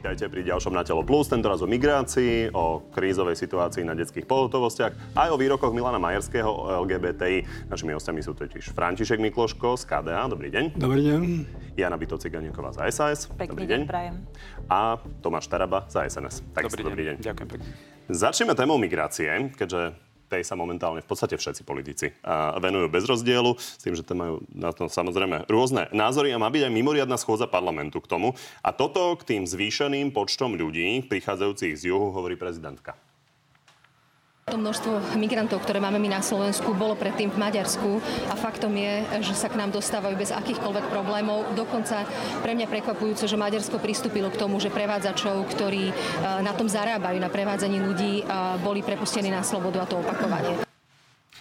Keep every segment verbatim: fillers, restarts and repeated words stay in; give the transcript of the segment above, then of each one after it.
Vítajte pri ďalšom Na telo PLUS, tentoraz o migrácii, o krízovej situácii na detských pohotovostiach aj o výrokoch Milana Majerského o el gé bé té í. Našimi hostami sú totiž František Mikloško z ká dé á. Dobrý deň. Dobrý deň. Jana Bittó Cigániková z es a es. Pekný dobrý deň. Prajem. A Tomáš Taraba z es en es. Takisto dobrý, dobrý deň. deň. Ďakujem pekne. Začneme témou migrácie, keďže tej sa momentálne v podstate všetci politici venujú bez rozdielu, s tým, že tam majú na to samozrejme rôzne názory a má byť aj mimoriadna schôdza parlamentu k tomu. A toto k tým zvýšeným počtom ľudí prichádzajúcich z juhu hovorí prezidentka. To množstvo migrantov, ktoré máme my na Slovensku, bolo predtým v Maďarsku a faktom je, že sa k nám dostávajú bez akýchkoľvek problémov. Dokonca pre mňa prekvapujúce, že Maďarsko pristúpilo k tomu, že prevádzačov, ktorí na tom zarábajú, na prevádzaní ľudí, boli prepustení na slobodu a to opakovanie.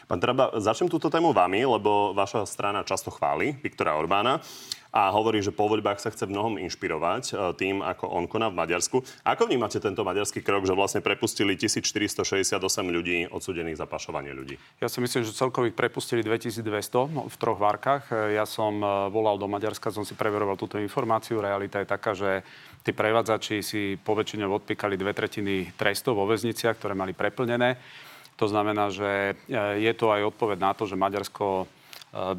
Pán Taraba, začnem túto tému vami, lebo vaša strana často chváli Viktora Orbána a hovorí, že po voľbách sa chce v mnohom inšpirovať tým, ako on koná v Maďarsku. Ako vnímate tento maďarský krok, že vlastne prepustili tisícštyristošesťdesiatosem ľudí odsúdených za pašovanie ľudí? Ja si myslím, že celkovo ich prepustili dvetisícdvesto v troch várkach. Ja som volal do Maďarska, som si preveroval túto informáciu. Realita je taká, že tí prevádzači si poväčšine odpíkali dve tretiny trestov vo väzniciach, ktoré mali preplnené. To znamená, že je to aj odpoveď na to, že Maďarsko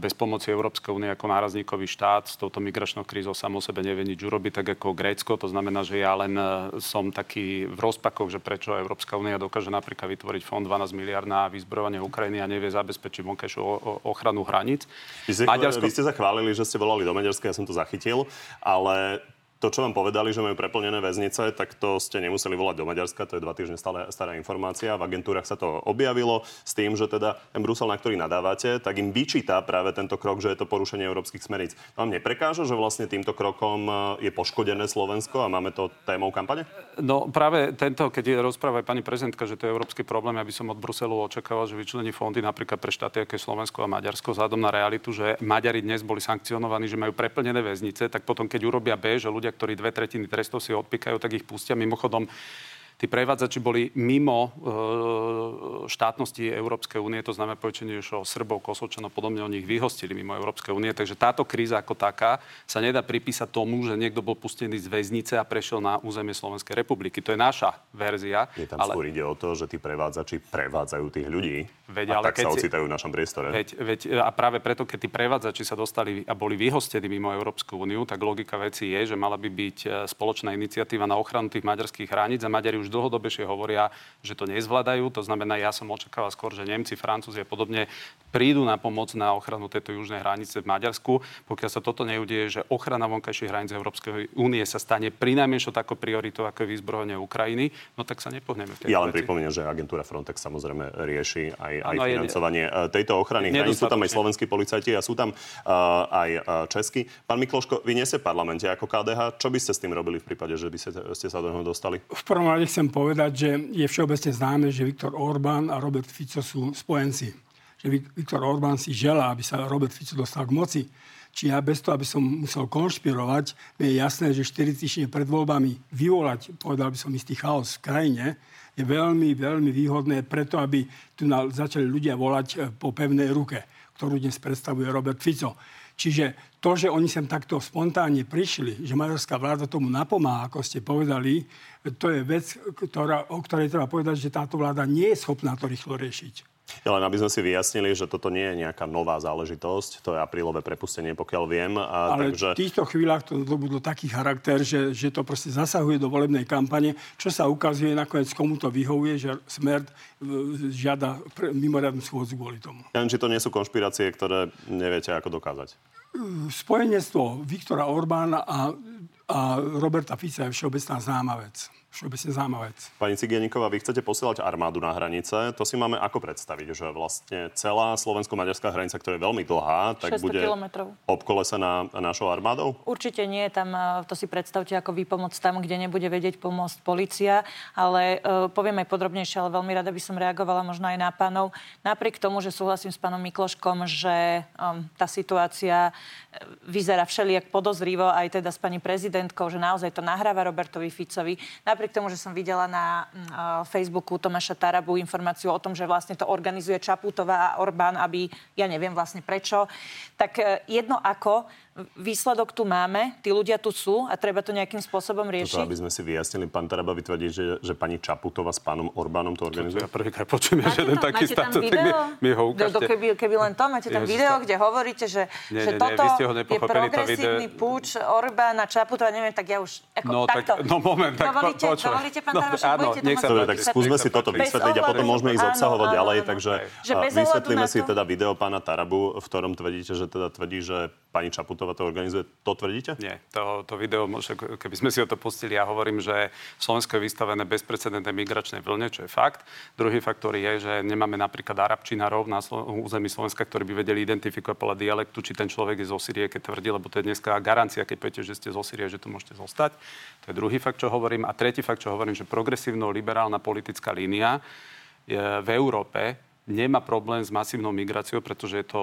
bez pomoci Európskej únie ako nárazníkový štát s touto migračnou krízou samo sebe nevie nič urobiť, tak ako Grécko. To znamená, že ja len som taký v rozpakoch, že prečo Európska únia dokáže napríklad vytvoriť fond dvanásť miliárd na vyzbrojovanie Ukrajiny a nevie zabezpečiť vonkajšiu ochranu hraníc. Vy, Maďarsko... vy ste sa chválili, že ste volali do Maďarska, ja som to zachytil, ale... To, čo vám povedali, že majú preplnené väznice, tak to ste nemuseli volať do Maďarska. To je dva týždne stará, stará informácia. V agentúrach sa to objavilo s tým, že teda ten Brusel, na ktorý nadávate, tak im vyčíta práve tento krok, že je to porušenie európskych smerníc. Vám neprekáža, že vlastne týmto krokom je poškodené Slovensko a máme to témou kampane? No práve tento, keď rozpráva aj pani prezidentka, že to je európsky problém, ja by som od Bruselu očakával, že vyčlení fondy napríklad pre štáty ako Slovensko a Maďarsko vzhľadom na realitu, že Maďari dnes boli sankcionovaní, že majú preplnené väznice, tak potom keď urobia B, že ľudia, ktorí dve tretiny trestov si odpíkajú, tak ich pustia. Mimochodom, tí prevádzači boli mimo e, štátnosti Európskej únie, to znamená poväčšine už o Srbov, Kosovčanov, podobne o nich vyhostili mimo Európskej únie. Takže táto kríza ako taká sa nedá pripísať tomu, že niekto bol pustený z väznice a prešiel na územie Slovenskej republiky. To je naša verzia. Je tam ale... skôr ide o to, že tí prevádzači prevádzajú tých ľudí veď, a tak sa ocitajú v našom priestore. Veď, veď, a práve preto, keď tí prevádzači sa dostali a boli vyhostení mimo Európsku úniu, tak logika veci je, že mala by byť spoločná iniciatíva na ochranu tých maďarských hraníc a Maďari už dlhodobejšie hovoria, že to nezvládajú. To znamená, ja som očakával skôr, že Nemci, Francúzi a podobne prídu na pomoc na ochranu tejto južnej hranice v Maďarsku. Pokiaľ sa toto neudeje, že ochrana vonkajších hraníc Európskej únie sa stane prinajmenšou takou prioritou, ako je vyzbrojenie Ukrajiny, no tak sa nepohneme v tej. Ja len pripomínam, že agentúra Frontex samozrejme rieši aj, aj ano, financovanie je, tejto ochrany hraníc. Sú tam aj slovenskí policajti a sú tam uh, aj českí. Pán Mikloško, vy nie ste v parlamente ako ká dé há, čo by ste s tým robili v prípade, že by ste, ste sa do neho dostali? V prvom rade chcem povedať, že je všeobecne známe, že Viktor Orbán a Robert Fico sú spojenci. Že Viktor Orbán si želá, aby sa Robert Fico dostal k moci. Či ja bez toho, aby som musel konšpirovať, je jasné, že štyri týždne pred voľbami vyvolať, povedal by som, istý chaos v krajine, je veľmi, veľmi výhodné preto, aby tu začali ľudia volať po pevnej ruke, ktorú dnes predstavuje Robert Fico. Čiže to, že oni sem takto spontánne prišli, že maďarská vláda tomu napomáha, ako ste povedali, to je vec, ktorá, o ktorej treba povedať, že táto vláda nie je schopná to rýchlo riešiť. Ja len aby sme si vyjasnili, že toto nie je nejaká nová záležitosť, to je aprílové prepustenie, pokiaľ viem. A ale takže... v týchto chvíľach to dobudlo taký charakter, že, že to proste zasahuje do volebnej kampane, čo sa ukazuje nakoniec, komu to vyhovuje, že Smer žiada mimoriadnu schôdzu kvôli tomu. Ja viem, či to nie sú konšpirácie, ktoré neviete, ako dokázať. Spojenectvo Viktora Orbána a, a Roberta Fica je všeobecná známa vec. Všeobecne známa vec. Pani Cigániková, vy chcete posielať armádu na hranice. To si máme ako predstaviť, že vlastne celá slovensko-maďarská hranica, ktorá je veľmi dlhá, tak bude kilometrov. Obkolesená našou armádou? Určite nie. Tam to si predstavte ako výpomoc tam, kde nebude vedieť pomôcť polícia. Ale e, poviem aj podrobnejšie, ale veľmi rada by som reagovala možno aj na pánov. Napriek tomu, že súhlasím s pánom Mikloškom, že um, tá situácia vyzerá všelijak podozrivo, aj teda s pani prezidentkou, že naozaj to nahráva Robertovi Ficovi. Napriek napriek tomu, že som videla na Facebooku Tomáša Tarabu informáciu o tom, že vlastne to organizuje Čaputová a Orbán, aby, ja neviem vlastne prečo, tak jedno ako, výsledok tu máme, tí ľudia tu sú a treba to nejakým spôsobom riešiť. Toto, aby sme si vyjasnili, pán Taraba vytvrdí, že, že pani Čaputová s pánom Orbánom to organizuje. Ja prvýkrát počujem, že ten taký status, tak mi ho ukážte. Keby, keby len to, máte tam video, kde hovoríte, že, nie, že nie, toto nie, je progresívny púč Orbána, Čaputová, neviem, tak ja už ako, no, takto. Tak, no moment, tak dovolíte, počujem. Dovolíte, pán Taraba, no, však budete doma. To je, tak skúsme si toto vysvetliť a potom môžeme ísť obsahovať ďalej, takže vysvetlíme si teda video pána Tarabu, v ktorom tvrdíte, že teda tvrdí, že pani Čaputová to organizuje. To tvrdíte? Nie. To, to video, keby sme si o to pustili, ja hovorím, že Slovensko je vystavené bezprecedentnej migračnej vlne, čo je fakt. Druhý faktor je, že nemáme napríklad Arabčinárov na území Slovenska, ktorí by vedeli identifikovať podľa dialektu, či ten človek je zo Syrie, keď tvrdí, lebo to je dneska garancia, keď poviete, že ste zo Syrie, že tu môžete zostať. To je druhý fakt, čo hovorím. A tretí fakt, čo hovorím, že progresívno-liberálna politická línia v Európe nemá problém s masívnou migráciou, pretože je to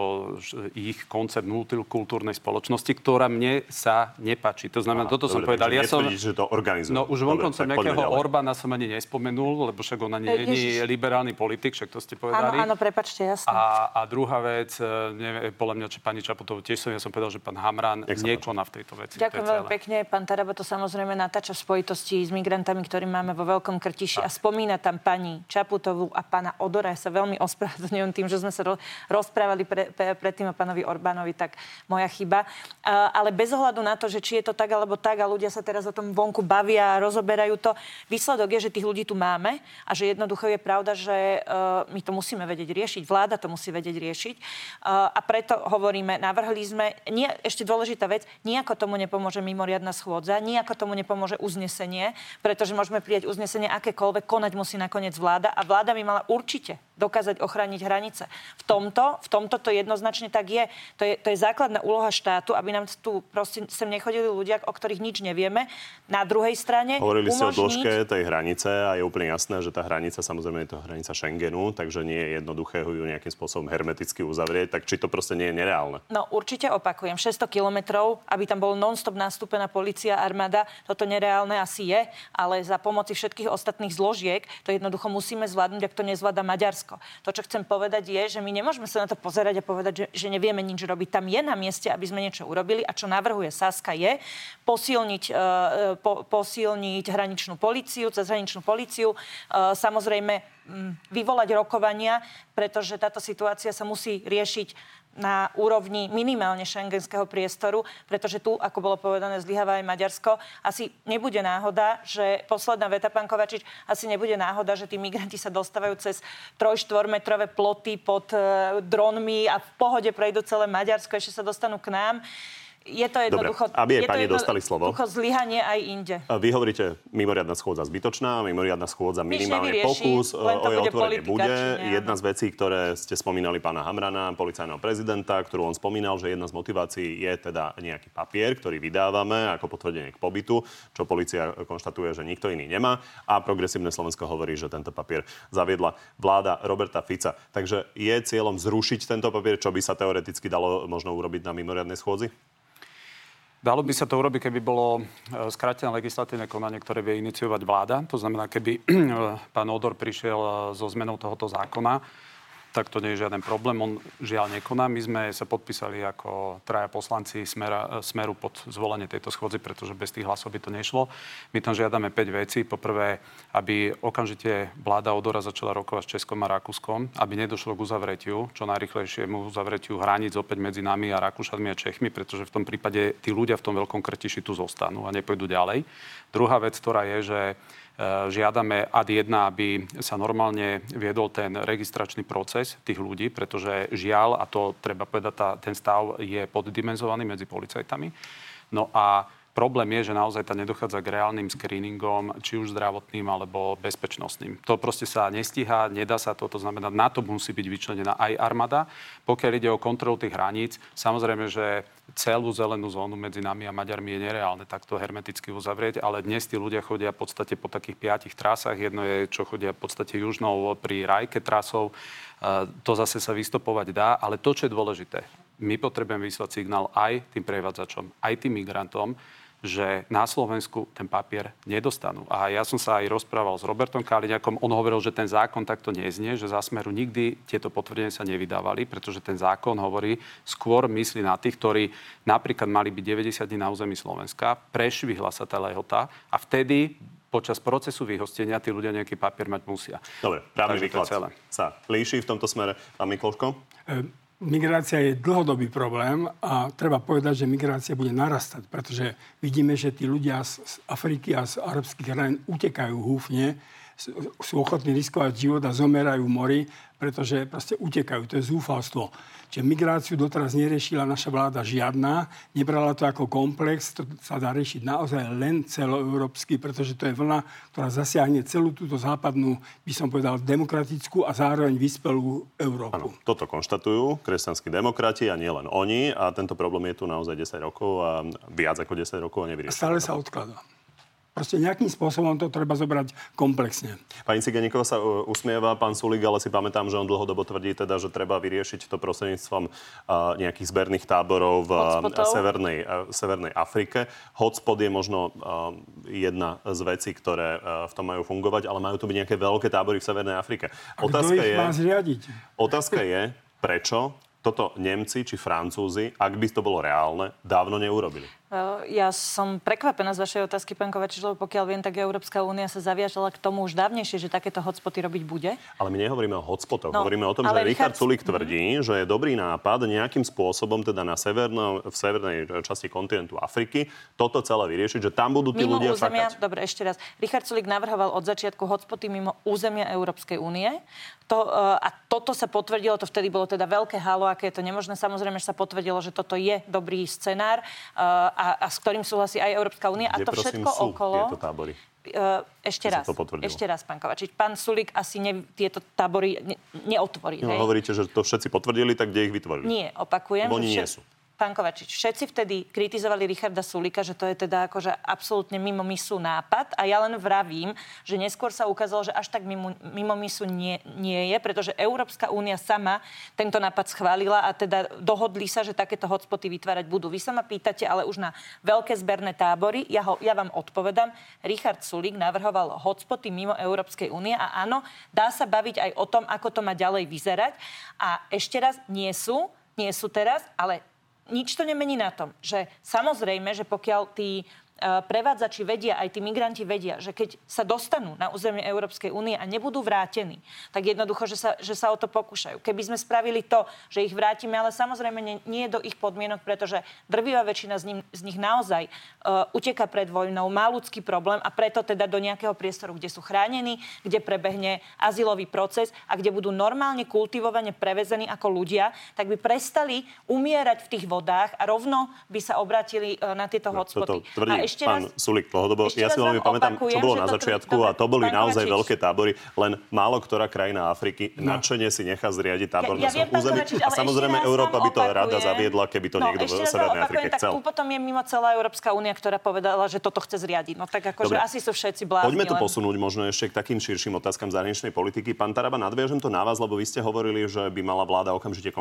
ich koncept multikultúrnej spoločnosti, ktorá mne sa nepáči. To znamená, Aha, toto dobre, som povedal. Ja som, že to organizuje. No už vonkoncom nejakého Orbána som ani nespomenul, lebo však ona nie je liberálny politik, však to ste povedali. Áno, áno, prepáčte, jasne. A, a druhá vec, neviem, podľa mňa, či pani Čaputovú tiež som, ja som povedal, že pán Hamran nekoná v tejto veci. Ďakujem veľmi pekne. Pán Taraba to samozrejme natáča v spojitosti s migrantami, ktorí máme vo Veľkom Krtiši a spomína tam pani Čaputovú a pána Odora. Ja sa veľmi spravedlňujem tým, že sme sa rozprávali pre, pre, predtým o pánovi Orbánovi, tak moja chyba. Uh, ale bez ohľadu na to, že či je to tak alebo tak a ľudia sa teraz o tom vonku bavia a rozoberajú to, výsledok je, že tých ľudí tu máme a že jednoducho je pravda, že uh, my to musíme vedieť riešiť, vláda to musí vedieť riešiť uh, a preto hovoríme, navrhli sme, nie, ešte dôležitá vec, nijako tomu nepomôže mimoriadna schôdza, nijako tomu nepomôže uznesenie, pretože môžeme prijať uznesenie akékoľvek, konať musí nakoniec vláda a vláda by mala určite dokázať ochrániť hranice. V tomto, v tomto to jednoznačne tak je. To je, to je základná úloha štátu, aby nám tu proste sem nechodili ľudia, o ktorých nič nevieme. Na druhej strane hovorili umožniť... ste o dĺžke tej hranice a je úplne jasné, že tá hranica, samozrejme je to hranica Schengenu, takže nie je jednoduché ju nejakým spôsobom hermeticky uzavrieť, tak či to proste nie je nereálne. No určite opakujem, šesťsto kilometrov, aby tam bol non-stop nastúpená polícia, armáda, toto nereálne asi je, ale za pomoci všetkých ostatných zložiek to jednoducho musíme zvládnuť, ak to nezvláda Maďarsko. To, čo chcem povedať, je, že my nemôžeme sa na to pozerať a povedať, že, že nevieme nič robiť. Tam je na mieste, aby sme niečo urobili a čo navrhuje Saska je posilniť, e, po, posilniť hraničnú políciu, cezhraničnú políciu, e, samozrejme vyvolať rokovania, pretože táto situácia sa musí riešiť na úrovni minimálne šengenského priestoru, pretože tu, ako bolo povedané, zlyháva aj Maďarsko. Asi nebude náhoda, že posledná veta, pán Kovačič, asi nebude náhoda, že tí migranti sa dostávajú cez tri až štyri metrové ploty pod uh, dronmi a v pohode prejdú celé Maďarsko, ešte sa dostanú k nám. Je to jednoducho... Dobre, aby aj je pani dostali slovo. Zlyhanie aj inde. Vy hovoríte, mimoriadna schôdza zbytočná, mimoriadna schôdza minimálne pokus, o jej otvorenie bude. Jedna z vecí, ktoré ste spomínali pána Hamrana, policajného prezidenta, ktorú on spomínal, že jedna z motivácií je teda nejaký papier, ktorý vydávame ako potvrdenie k pobytu, čo polícia konštatuje, že nikto iný nemá. A Progresívne Slovensko hovorí, že tento papier zaviedla vláda Roberta Fica. Takže je cieľom zrušiť tento papier, čo by sa teoreticky dalo možno urobiť na mimoriadnej schôdzi? Dalo by sa to urobiť, keby bolo skrátené legislatívne konanie, ktoré vie iniciovať vláda. To znamená, keby pán Odor prišiel so zmenou tohoto zákona, tak to nie je žiaden problém. On žiaľ nekoná. My sme sa podpísali ako traja poslanci smera, Smeru pod zvolenie tejto schôdze, pretože bez tých hlasov by to nešlo. My tam žiadame päť vecí. Poprvé, aby okamžite vláda Odora začala rokovať s Českom a Rakúskom, aby nedošlo k uzavretiu, čo najrýchlejšiemu uzavretiu hraníc opäť medzi nami a Rakúšanmi a Čechmi, pretože v tom prípade tí ľudia v tom Veľkom Krtiši tu zostanú a nepôjdu ďalej. Druhá vec, ktorá je, že žiadame á dé jeden, aby sa normálne viedol ten registračný proces tých ľudí, pretože žiaľ, a to treba povedať, tá, ten stav je poddimenzovaný medzi policajtami. No a problém je, že naozaj tá nedochádza k reálnym screeningom, či už zdravotným, alebo bezpečnostným. To proste sa nestíha, nedá sa to, to znamená, na to musí byť vyčlenená aj armáda. Pokiaľ ide o kontrolu tých hraníc, samozrejme, že celú zelenú zónu medzi nami a Maďarmi je nereálne takto hermeticky uzavrieť, ale dnes tí ľudia chodia v podstate po takých piatich trasách. Jedno je, čo chodia v podstate južnou pri Rajke trasou. To zase sa vystopovať dá, ale to, čo je dôležité, my potrebujeme vyslať signál aj tým prevádzačom, aj tým migrantom, že na Slovensku ten papier nedostanú. A ja som sa aj rozprával s Robertom Kaliňakom. On hovoril, že ten zákon takto neznie, že za Smeru nikdy tieto potvrdenia sa nevydávali, pretože ten zákon hovorí, skôr myslí na tých, ktorí napríklad mali byť deväťdesiat dní na území Slovenska, prešvihla sa tá lehota a vtedy počas procesu vyhostenia tí ľudia nejaký papier mať musia. Dobre, právny výklad sa líši v tomto smere. A Mikloško? E, migrácia je dlhodobý problém a treba povedať, že migrácia bude narastať, pretože vidíme, že tí ľudia z Afriky a z arabských krajín utekajú húfne, sú ochotní riskovať život a zomerajú v mori, pretože proste utekajú. To je zúfalstvo. Čiže migráciu doteraz neriešila naša vláda žiadna, nebrala to ako komplex, to sa dá riešiť naozaj len celoeurópsky, pretože to je vlna, ktorá zasiahne celú túto západnú, by som povedal, demokratickú a zároveň vyspelú Európu. Áno, toto konštatujú kresťanskí demokrati a nielen oni a tento problém je tu naozaj desať rokov a viac ako desať rokov a nevyriešený. Stále sa odkladá. Proste nejakým spôsobom to treba zobrať komplexne. Pani Cigániková sa usmieva, pán Sulík, ale si pamätám, že on dlhodobo tvrdí teda, že treba vyriešiť to prostredníctvom nejakých zberných táborov v severnej, severnej Afrike. Hotspot je možno jedna z vecí, ktoré v tom majú fungovať, ale majú tu byť nejaké veľké tábory v severnej Afrike. A otázka kto ich je, má zriadiť? Otázka je, prečo toto Nemci či Francúzi, ak by to bolo reálne, dávno neurobili? Ja som prekvapená z vašej otázky, pán Kovačič, lebo pokiaľ viem, tak Európska únia sa zaviažala k tomu už dávnejšie, že takéto hotspoty robiť bude. Ale my nehovoríme o hotspotoch, no, hovoríme o tom, že Richard Sulík tvrdí, mm-hmm. že je dobrý nápad nejakým spôsobom teda na severno, v severnej časti kontinentu Afriky toto celé vyriešiť, že tam budú tí mimo ľudia územia, fakať. Dobre, ešte raz. Richard Sulík navrhoval od začiatku hotspoty mimo územia Európskej únie. To, a toto sa potvrdilo, to vtedy bolo teda veľké halo, aké je to nemožné. Samozrejme, že sa potvrdilo, že toto je dobrý scenár. A, a s ktorým súhlasí aj Európska únia. A to všetko sú okolo... tieto tábory? Ešte raz, ešte raz, pán Kovačič. Pán Sulík asi ne, tieto tábory ne, neotvorí. No, hovoríte, že to všetci potvrdili, tak kde ich vytvorili? Nie, opakujem. Oni nie sú. Pán Kovačič, všetci vtedy kritizovali Richarda Sulíka, že to je teda akože absolútne mimo misu nápad a ja len vravím, že neskôr sa ukázalo, že až tak mimo, mimo misu nie, nie je, pretože Európska únia sama tento nápad schválila a teda dohodli sa, že takéto hotspoty vytvárať budú. Vy sa ma pýtate, ale už na veľké zberné tábory, ja, ho, ja vám odpovedám, Richard Sulík navrhoval hotspoty mimo Európskej únie a áno, dá sa baviť aj o tom, ako to má ďalej vyzerať a ešte raz, nie sú, nie sú teraz, ale nič to nemení na tom, že samozrejme, že pokiaľ tí prevádzači vedia, aj tí migranti vedia, že keď sa dostanú na územie Európskej únie a nebudú vrátení, tak jednoducho, že sa, že sa o to pokúšajú. Keby sme spravili to, že ich vrátime, ale samozrejme nie, nie do ich podmienok, pretože drvivá väčšina z, ním, z nich naozaj uh, uteka pred vojnou, má ľudský problém a preto teda do nejakého priestoru, kde sú chránení, kde prebehne azylový proces a kde budú normálne kultivovane prevezení ako ľudia, tak by prestali umierať v tých vodách a rovno by sa obrátili uh, na tieto hotspoty. No, ešte pán raz, Sulík, dlhodobo, ja si veľmi pamätám, čo bolo na začiatku dobre, a to boli naozaj Kovačič. Veľké tábory, len málo ktorá krajina Afriky no. nadšene si nechá zriadiť tábor ja, na svojom ja území. A samozrejme Európa by to rada zaviedla, keby to no, niekto v Severnej Afrike chcel. Tu potom je mimo celá Európska únia, ktorá povedala, že toto chce zriadiť. No tak akože asi sú všetci blázni. Poďme to len posunúť možno ešte k takým širším otázkam zahraničnej politiky. Pán Taraba, nadviažem to na vás, lebo vy ste hovorili, že by mala vláda okamžite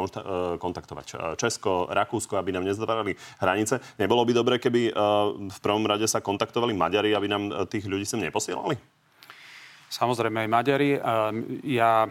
kontaktovať Česko, Rakúsko, aby nám nezatvárali hranice. Nebolo by dobre, keby v prvom rade sa kontaktovali Maďari, aby nám tých ľudí sem neposielali? Samozrejme aj Maďari. Ja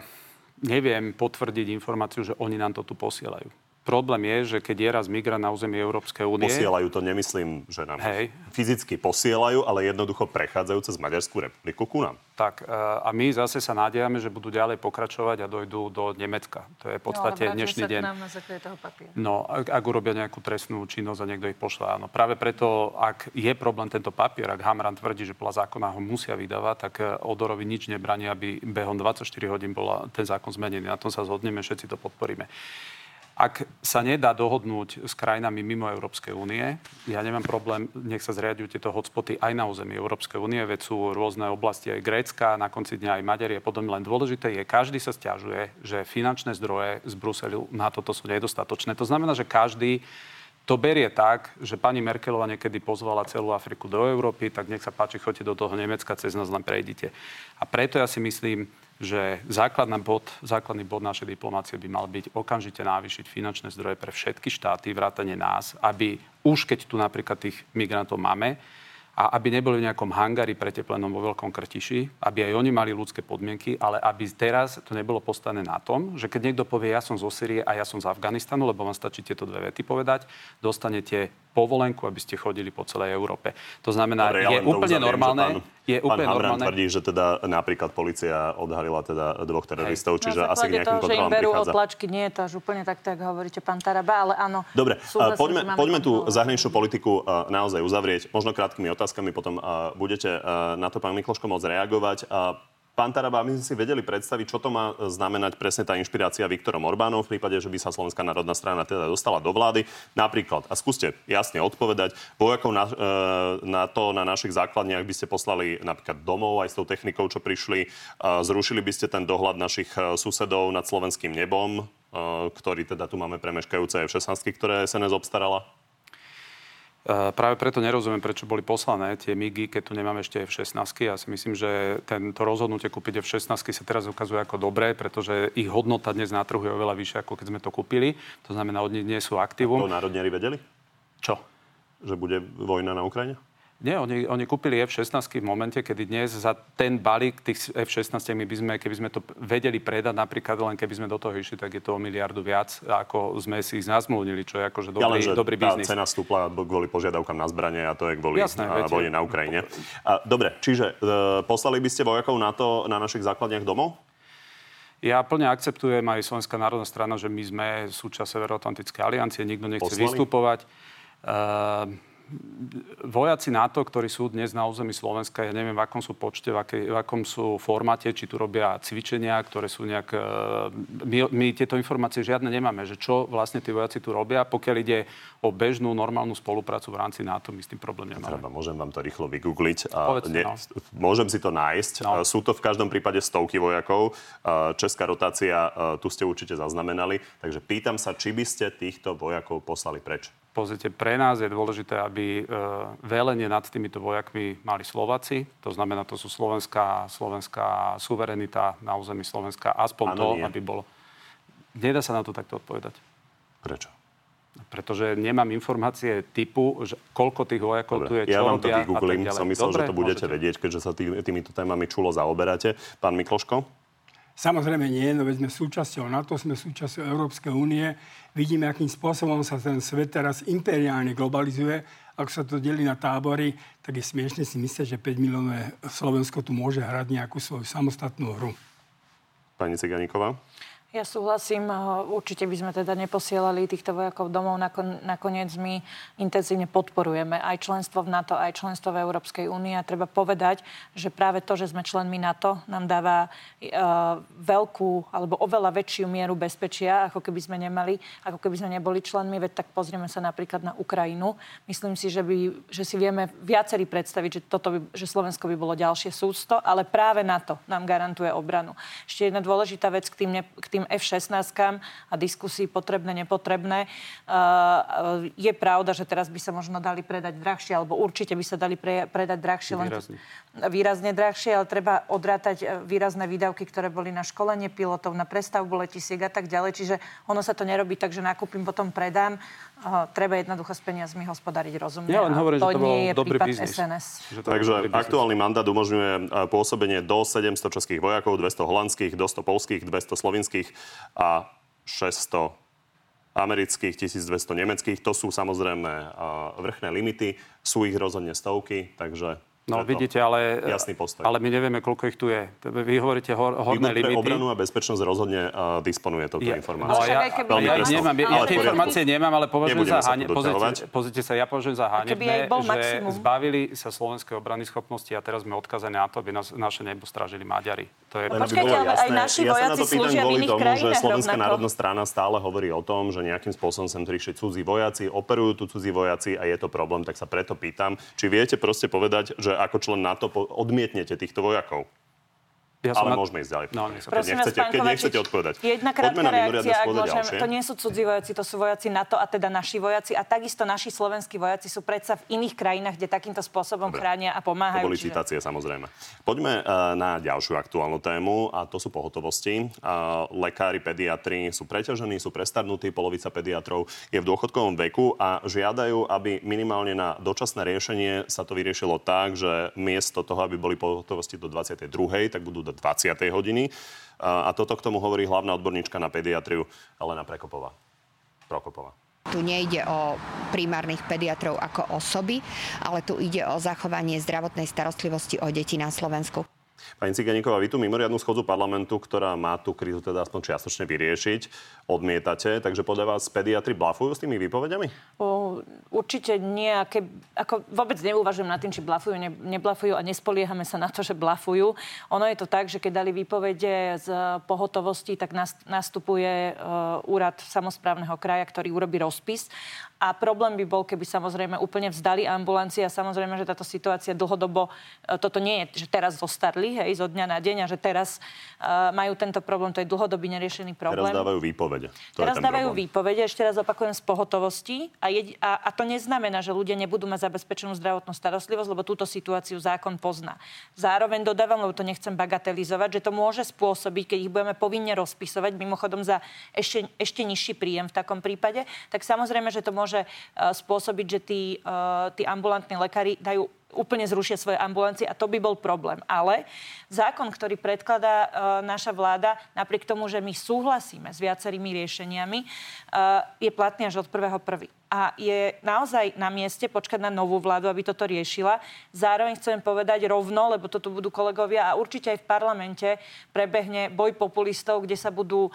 neviem potvrdiť informáciu, že oni nám to tu posielajú. Problém je, že keď je raz migrant na území Európskej únie... Posielajú to, nemyslím, že nám hej. fyzicky posielajú, ale jednoducho prechádzajú cez Maďarskú republiku ku nám. Tak a my zase sa nádejame, že budú ďalej pokračovať a dojdú do Nemecka. To je v podstate no, dnešný deň. Nám na toho no, ak, ak urobia nejakú trestnú činnosť a niekto ich pošla. Áno. Práve preto, ak je problém tento papier, ak Hamran tvrdí, že podľa zákona ho musia vydávať, tak Odorovi nič nebráni, aby behom dvadsaťštyri hodín bola ten zákon zmenený. Na tom sa zhodneme, všetci to podporíme. Ak sa nedá dohodnúť s krajinami mimo Európskej únie, ja nemám problém, nech sa zriadujú tieto hotspoty aj na území Európskej únie, veď sú rôzne oblasti aj Grécka, na konci dňa aj Maďari a podobne. Len dôležité je, každý sa sťažuje, že finančné zdroje z Bruselu na toto sú nedostatočné. To znamená, že každý to berie tak, že pani Merkelová niekedy pozvala celú Afriku do Európy, tak nech sa páči, choďte do toho Nemecka, cez nás len prejdite. A preto ja si myslím, že základný bod, základný bod našej diplomácie by mal byť okamžite navýšiť finančné zdroje pre všetky štáty, vrátane nás, aby už keď tu napríklad tých migrantov máme, a aby neboli v nejakom hangari preteplenom vo veľkom Krtiši, aby aj oni mali ľudské podmienky, ale aby teraz to nebolo postavené na tom, že keď niekto povie, ja som zo Sýrie a ja som z Afganistanu, lebo vám stačí tieto dve vety povedať, dostanete povolenku, aby ste chodili po celej Európe. To znamená, Dobre, je, ja úplne uzaviem, normálne, pán, je úplne pán normálne. Pán Hamran tvrdí, že teda napríklad polícia odhalila teda dvoch teroristov, hej. Čiže no, asi k nejakým toho, kontrolám prichádza. Na základe toho, že im berú otlačky, nie je to až úplne tak, tak hovoríte, pán Taraba, ale áno. Dobre, súhlasím, poďme, poďme tú zahraničnú politiku uh, naozaj uzavrieť. Možno krátkými otázkami, potom uh, budete uh, na to, pán Mikloško, môcť reagovať. Uh, Pán Taraba, my sme si vedeli predstaviť, čo to má znamenať presne tá inšpirácia Viktorom Orbánom v prípade, že by sa Slovenská národná strana teda dostala do vlády. Napríklad, a skúste jasne odpovedať, vojakov na, na to na našich základniach by ste poslali napríklad domov aj s tou technikou, čo prišli. Zrušili by ste ten dohľad našich susedov nad slovenským nebom, ktorý teda tu máme premeškajúce F šestnásť, ktoré es en es obstarala? Práve preto nerozumiem, prečo boli poslané tie migy, keď tu nemáme ešte ef šestnásť. Ja si myslím, že tento rozhodnutie kúpiť ef šestnásť sa teraz ukazuje ako dobré, pretože ich hodnota dnes na trhu je oveľa vyššia, ako keď sme to kúpili. To znamená, od nich nie sú aktívum. To národniari vedeli? Čo? Že bude vojna na Ukrajine? Nie, oni, oni kúpili ef šestnásť v momente, kedy dnes za ten balík tých ef šestnásť by sme, keby sme to vedeli predať, napríklad len keby sme do toho išli, tak je to o miliardu viac, ako sme si ich nazmluvnili, čo je akože dobrý, ja dobrý biznis. Ja len, že tá cena stúpla kvôli požiadavkám na zbranie a to je kvôli vojne na Ukrajine. A, dobre, čiže e, poslali by ste vojakov na to na našich základniach domov? Ja plne akceptujem aj Slovenská národná strana, že my sme súčasť Severoatlantickej aliancie, nikto nechce poslali? vystupovať. E, Vojaci NATO, ktorí sú dnes na území Slovenska, ja neviem, v akom sú počte, v, akej, v akom sú formáte, či tu robia cvičenia, ktoré sú nejak... My, my tieto informácie žiadne nemáme, že čo vlastne tí vojaci tu robia. Pokiaľ ide o bežnú, normálnu spoluprácu v rámci NATO, my s tým problém nemáme. Treba, môžem vám to rýchlo vygoogliť. Povedz, ne, no. Môžem si to nájsť. No. Sú to v každom prípade stovky vojakov. Česká rotácia, tu ste určite zaznamenali. Takže pýtam sa, či by ste týchto vojakov poslali preč? Pozrite, pre nás je dôležité, aby velenie nad týmito vojakmi mali Slováci. To znamená, to sú slovenská, slovenská suverenita na území Slovenska. Aspoň ano, to, nie. aby bolo... Nedá sa na to takto odpovedať. Prečo? Pretože nemám informácie typu, že koľko tých vojakov Dobre, tu je, čo robia. Ja vám to vygooglím, som myslel, Dobre, že to budete môžete. vedieť, keďže sa tý, týmito témami čulo zaoberáte. Pán Mikloško? Samozrejme nie, no veď sme súčasťou NATO, sme súčasťou Európskej únie. Vidíme, akým spôsobom sa ten svet teraz imperiálne globalizuje. Ak sa to delí na tábory, tak je smiešne si myslieť, že päť miliónov Slovensko tu môže hrať nejakú svoju samostatnú hru. Pani Cigániková? Ja súhlasím, určite by sme teda neposielali týchto vojakov domov. Nakoniec my intenzívne podporujeme aj členstvo v NATO, aj členstvo v Európskej únii. A treba povedať, že práve to, že sme členmi NATO, nám dáva e, veľkú, alebo oveľa väčšiu mieru bezpečia, ako keby sme nemali, ako keby sme neboli členmi. Veď tak pozrieme sa napríklad na Ukrajinu. Myslím si, že, by, že si vieme viacerí predstaviť, že, toto by, že Slovensko by bolo ďalšie sústo, ale práve NATO nám garantuje obranu. Ešte jedna dôležitá vec k tým, ne, k tým ef šestnásť a diskusii potrebné, nepotrebné. Uh, je pravda, že teraz by sa možno dali predať drahšie, alebo určite by sa dali pre, predať drahšie. Výrazne. Len, výrazne drahšie, ale treba odrátať výrazné výdavky, ktoré boli na školenie pilotov, na prestavbu letisiek a tak ďalej. Čiže ono sa to nerobí tak, že nakúpim, potom predám. Uh, treba jednoducho s peniazmi hospodáriť rozumne. Ja len hovorím, to že to bol dobrý biznis. Takže aktuálny mandát umožňuje pôsobenie do sedemsto českých vojakov, dvesto holandských, do sto poľských, dvesto slovinských a šesťsto amerických, tisícdvesto nemeckých. To sú samozrejme vrchné limity. Sú ich rozhodne stovky, takže... No vidíte, ale, ale my nevieme, koľko ich tu je. Vy hovoríte hor, horné limity. Výbor pre obranu a bezpečnosť rozhodne uh, disponuje touto informáciou. No, ja, ja, ja, nemám, ja, ja tie informácie nemám, ale považujem za hanebné. Pozrite, pozrite sa, ja považujem za hanebné, že zbavili sa slovenskej obrany schopnosti a teraz sme odkazaní na to, aby nás, naše nebo strážili Maďari. To je... No, počkajte, ale aj naši vojaci slúžia v iných krajinách rovnako. Ja sa na to pýtam kvôli tomu, že Slovenská národná strana stále hovorí o tom, že nejakým spôsobom sem prišli cudzí vojaci, operujú tu cudzí vojaci a je to problém, tak sa preto pýtam, či viete proste povedať, že ako člen NATO odmietnete týchto vojakov? Ja ale na... môžeme ísť ďalej. No, nechcete, keď nechcete odpovedať. Jedna krátka reakcia, ak môžem, to nie sú cudzí vojaci, to sú vojaci NATO a teda naši vojaci a takisto naši slovenskí vojaci sú predsa v iných krajinách, kde takýmto spôsobom dobre. Chránia a pomáhajú. To boli čiže... citácie, samozrejme. Poďme uh, na ďalšiu aktuálnu tému a to sú pohotovosti. Uh, lekári, pediatri sú preťažení, sú prestarnutí, polovica pediatrov je v dôchodkovom veku a žiadajú, aby minimálne na dočasné riešenie sa to vyriešilo tak, že miesto toho, aby boli pohotovosti do dvadsiatej druhej, tak budú do dvadsiatej hodiny. A toto k tomu hovorí hlavná odborníčka na pediatriu Elena Prekopová. Prekopová. Tu nejde o primárnych pediatrov ako osoby, ale tu ide o zachovanie zdravotnej starostlivosti o deti na Slovensku. Pani Cigániková, vy tú mimoriadnu schôdzu parlamentu, ktorá má tú krízu teda aspoň čiastočne vyriešiť, odmietate. Takže podľa vás pediatri blafujú s tými výpovediami? O, určite nie. Keb, ako vôbec neuvažujem nad tým, či blafujú, ne, neblafujú a nespoliehame sa na to, že blafujú. Ono je to tak, že keď dali výpovede z pohotovosti, tak nastupuje úrad samosprávneho kraja, ktorý urobí rozpis. A problém by bol, keby samozrejme úplne vzdali ambulancie a samozrejme, že táto situácia dlhodobo, toto nie je, že teraz zostarli, hej, zo dňa na deň a že teraz uh, majú tento problém, to je dlhodobý neriešený problém. Teraz dávajú výpovede. To teraz dávajú problém. Výpovede, ešte raz opakujem, z pohotovosti a, je, a, a to neznamená, že ľudia nebudú mať zabezpečenú zdravotnú starostlivosť, lebo túto situáciu zákon pozná. Zároveň dodávam, lebo to nechcem bagatelizovať, že to môže spôsobiť, keď ich budeme povinne rozpisovať, mimochodom za ešte, ešte nižší príjem v takom prípade, tak samozrejme, že to môže môže spôsobiť, že tí, tí ambulantní lekári dajú úplne zrušia svoje ambulancie a to by bol problém. Ale zákon, ktorý predkladá naša vláda, napriek tomu, že my súhlasíme s viacerými riešeniami, je platný až od prvého prvého A je naozaj na mieste počkať na novú vládu, aby toto riešila. Zároveň chcem povedať rovno, lebo to tu budú kolegovia a určite aj v parlamente prebehne boj populistov, kde sa budú...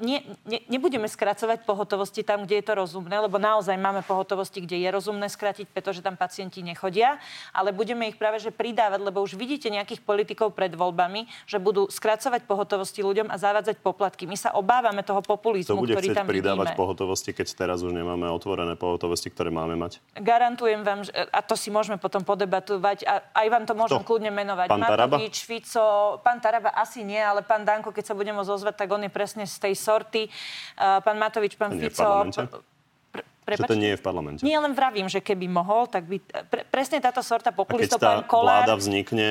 Ne, ne, nebudeme skracovať pohotovosti tam, kde je to rozumné, lebo naozaj máme pohotovosti, kde je rozumné skratiť, pretože tam pacienti nechodia, ale budeme ich práve že pridávať, lebo už vidíte nejakých politikov pred voľbami, že budú skracovať pohotovosti ľuďom a zavádzať poplatky. My sa obávame toho populizmu, to ktorý tam vidíme. Pohotovosti, keď teraz už nemáme od otvorené pohotovosti, ktoré máme mať? Garantujem vám, že, a to si môžeme potom podebatovať, a aj vám to môžem Kto? Kľudne menovať. Pán Taraba? Matovič, Fico, pán Taraba asi nie, ale pán Danko, keď sa budem môcť ozvať, tak on je presne z tej sorty. Uh, pán Matovič, pán nie Fico... Prepač, že to nie je v parlamente. Nie, len vravím, že keby mohol, tak by... Pre, presne táto sorta populistov, pán Kolár... A keď tá vláda vznikne,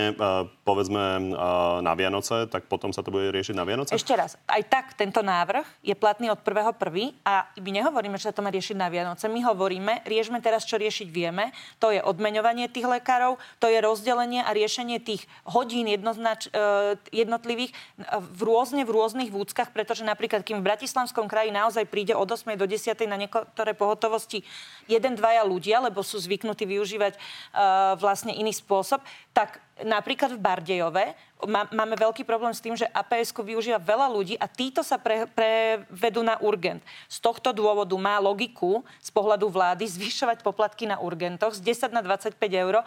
povedzme, na Vianoce, tak potom sa to bude riešiť na Vianoce? Ešte raz. Aj tak tento návrh je platný od prvého prvého a my nehovoríme, že sa to má riešiť na Vianoce. My hovoríme, riešme teraz, čo riešiť vieme. To je odmeňovanie tých lekárov, to je rozdelenie a riešenie tých hodín jednoznač, jednotlivých v rôzne v rôznych vúckach, pretože napríklad, kým v Bratislavskom kraji naozaj príde od ôsmej do desiatej na niektoré pohotovosti, jeden, dvaja ľudia, lebo sú zvyknutí využívať uh, vlastne iný spôsob, tak napríklad v Bardejove má, máme veľký problém s tým, že á pé es využíva veľa ľudí a títo sa pre, prevedú na urgent. Z tohto dôvodu má logiku z pohľadu vlády zvyšovať poplatky na urgentoch z desať na dvadsaťpäť eur.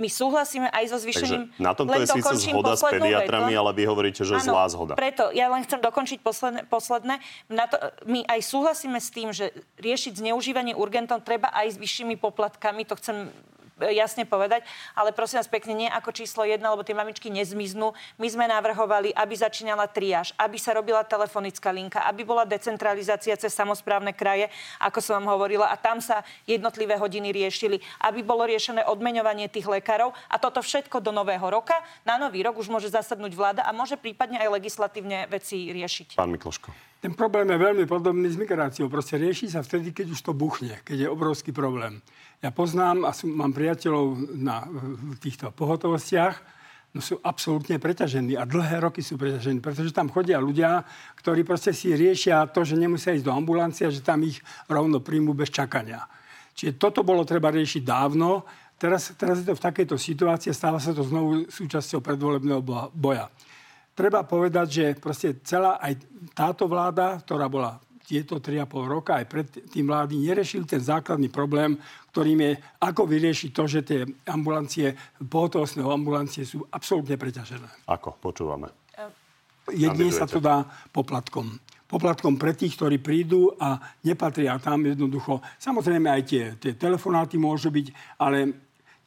My súhlasíme aj so zvýšením... Takže na tomto je síce zhoda s pediatrami, ale vy hovoríte, že áno, zlá zhoda. Preto ja len chcem dokončiť posledné. posledné. Na to, my aj súhlasíme s tým, že riešiť zneužívanie urgentom treba aj s vyššími poplatkami. To chcem jasne povedať, ale prosím vás pekne, nie ako číslo jedna, lebo tie mamičky nezmiznú. My sme navrhovali, aby začínala triáž, aby sa robila telefonická linka, aby bola decentralizácia cez samosprávne kraje, ako som vám hovorila, a tam sa jednotlivé hodiny riešili, aby bolo riešené odmeňovanie tých lekárov a toto všetko do nového roka. Na nový rok už môže zasadnúť vláda a môže prípadne aj legislatívne veci riešiť. Pán Mikloško. Ten problém je veľmi podobný s migráciou. Proste rieši sa vtedy, keď už to buchne, keď je obrovský problém. Ja poznám a som, mám priateľov na týchto pohotovostiach, no sú absolútne preťažení a dlhé roky sú preťažení, pretože tam chodia ľudia, ktorí proste si riešia to, že nemusia ísť do ambulancie, že tam ich rovno príjmu bez čakania. Čiže toto bolo treba riešiť dávno, teraz, teraz je to v takejto situácii, stáva sa to znovu súčasťou predvolebného boja. Treba povedať, že proste celá aj táto vláda, ktorá bola tieto tri a pol roka aj pred tým vlády nerešil ten základný problém, ktorým je, ako vyriešiť to, že tie ambulancie, pohotovostné ambulancie sú absolútne preťažené. Ako? Počúvame. Jedine sa to dá poplatkom. Poplatkom pre tých, ktorí prídu a nepatria tam jednoducho. Samozrejme aj tie, tie telefonáty môžu byť, ale...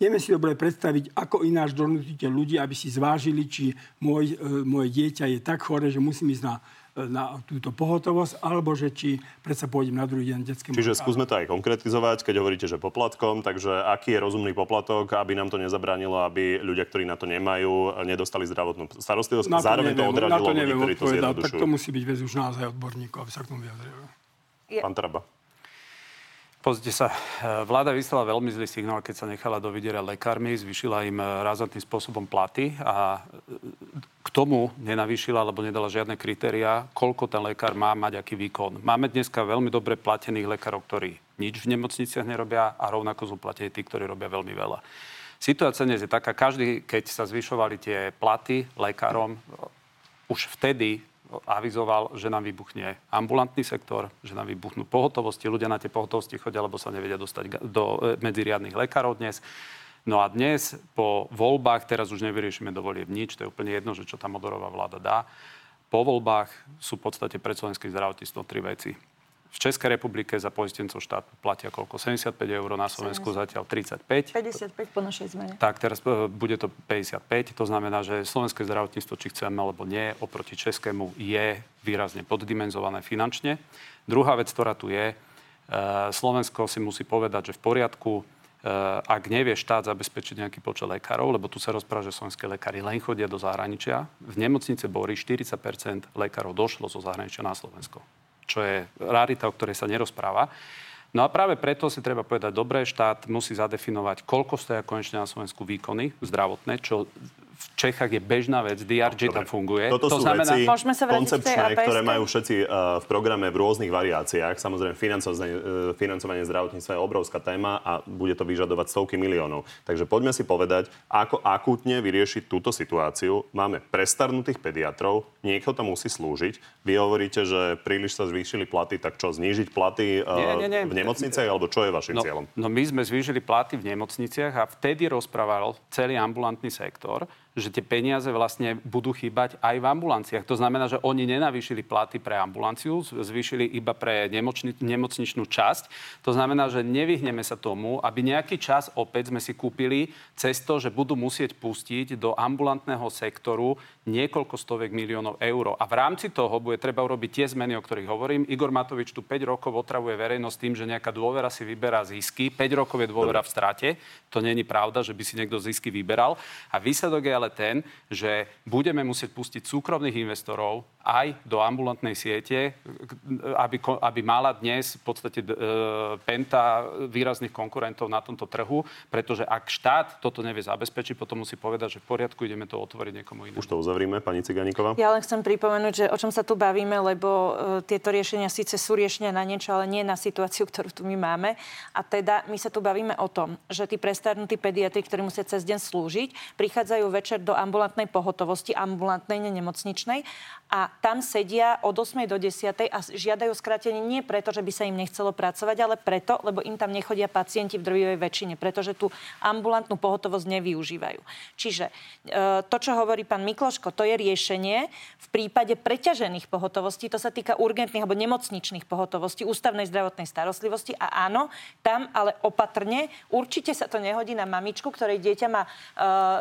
Vieme si dobre predstaviť, ako ináč donútite ľudí, aby si zvážili, či môj, moje dieťa je tak chore, že musím ísť na, na túto pohotovosť, alebo že či predsa pôjdem na druhý deň detskému. Čiže skúsme to aj konkretizovať, keď hovoríte, že poplatkom. Takže aký je rozumný poplatok, aby nám to nezabránilo, aby ľudia, ktorí na to nemajú, nedostali zdravotnú starostlivosť? Na to zároveň neviem, to odradilo ľudí, ktorí to zjednodušujú. Tak to musí byť väz už naozaj odborníkov, aby sa k tomu vyjadrili. Pán Taraba. Pozrite sa, vláda vyslala veľmi zlý signál, keď sa nechala dovidieť lekármi, zvýšila im razantným spôsobom platy a k tomu nenavýšila, alebo nedala žiadne kritériá, koľko ten lekár má mať, aký výkon. Máme dneska veľmi dobre platených lekárov, ktorí nič v nemocniciach nerobia a rovnako sú platení tí, ktorí robia veľmi veľa. Situácia dnes je taká, každý, keď sa zvyšovali tie platy lekárom, už vtedy avizoval, že nám vybuchne ambulantný sektor, že nám vybuchnú pohotovosti. Ľudia na tie pohotovosti chodia, lebo sa nevedia dostať do medziriadnych lekárov dnes. No a dnes po voľbách, teraz už nevyriešime do volieb nič, to je úplne jedno, že čo tá Modorová vláda dá. Po voľbách sú v podstate pred slovenským zdravotníctvom tri veci. V Českej republike za poistencov štátu platia koľko? sedemdesiatpäť eur, na Slovensku zatiaľ tridsaťpäť. päťdesiatpäť po našej zmene. Tak, teraz bude to päťdesiatpäť. To znamená, že slovenské zdravotníctvo, či chceme alebo nie, oproti českému je výrazne poddimenzované finančne. Druhá vec, ktorá tu je, Slovensko si musí povedať, že v poriadku, ak nevie štát zabezpečiť nejaký počet lekárov, lebo tu sa rozpráva, že slovenské lekári len chodia do zahraničia. V nemocnice Bory štyridsať percent lekárov došlo zo zahraničia na Slovensko, čo je rarita, o ktorej sa nerozpráva. No a práve preto si treba povedať, dobre, štát musí zadefinovať, koľko stoja konečne na Slovensku výkony zdravotné, čo v Čechách je bežná vec, dé er gé tam funguje. Toto to sú znamená, veci koncepčné, ktoré majú všetci uh, v programe v rôznych variáciách. Samozrejme, financovanie, uh, financovanie zdravotníctva je obrovská téma a bude to vyžadovať stovky miliónov. Takže poďme si povedať, ako akútne vyriešiť túto situáciu. Máme prestarnutých pediatrov, niekto tam musí slúžiť. Vy hovoríte, že príliš sa zvýšili platy, tak čo, znížiť platy uh, nie, nie, nie. v nemocniciach, alebo čo je vašim no, cieľom? No my sme zvýšili platy v nemocniciach a vtedy rozprával celý ambulantný sektor, že tie peniaze vlastne budú chýbať aj v ambulanciách. To znamená, že oni nenavýšili platy pre ambulanciu, zvýšili iba pre nemočni, nemocničnú časť. To znamená, že nevyhneme sa tomu, aby nejaký čas opäť sme si kúpili cez to, že budú musieť pustiť do ambulantného sektoru niekoľko stoviek miliónov eur. A v rámci toho bude treba urobiť tie zmeny, o ktorých hovorím. Igor Matovič tu päť rokov otravuje verejnosť tým, že nejaká dôvera si vyberá zisky. päť rokov je dôvera v strate. To nie je pravda, že by si niekto zisky vyberal. A výsledok je ale ten, že budeme musieť pustiť súkromných investorov aj do ambulantnej siete, aby, aby mala dnes v podstate e, Penta výrazných konkurentov na tomto trhu, pretože ak štát toto nevie zabezpečiť, potom musí povedať, že v poriadku, ideme to otvoriť niekomu inému. Už to uzavrime, pani Cigániková. Ja len chcem pripomenúť, že o čom sa tu bavíme, lebo e, tieto riešenia síce sú riešenia na niečo, ale nie na situáciu, ktorú tu my máme. A teda my sa tu bavíme o tom, že tí prestarnutí pediatri, ktorí musia cez deň slúžiť, prichádzajú večer do ambulantnej pohotovosti, ambulantnej, nemocničnej, a tam sedia od ôsmej do desiatej a žiadajú skrátenie nie preto, že by sa im nechcelo pracovať, ale preto, lebo im tam nechodia pacienti v drvivej väčšine, pretože tú ambulantnú pohotovosť nevyužívajú. Čiže to, čo hovorí pán Mikloško, to je riešenie v prípade preťažených pohotovostí, to sa týka urgentných alebo nemocničných pohotovostí, ústavnej zdravotnej starostlivosti, a áno, tam ale opatrne, určite sa to nehodí na mamičku, ktorej dieťa má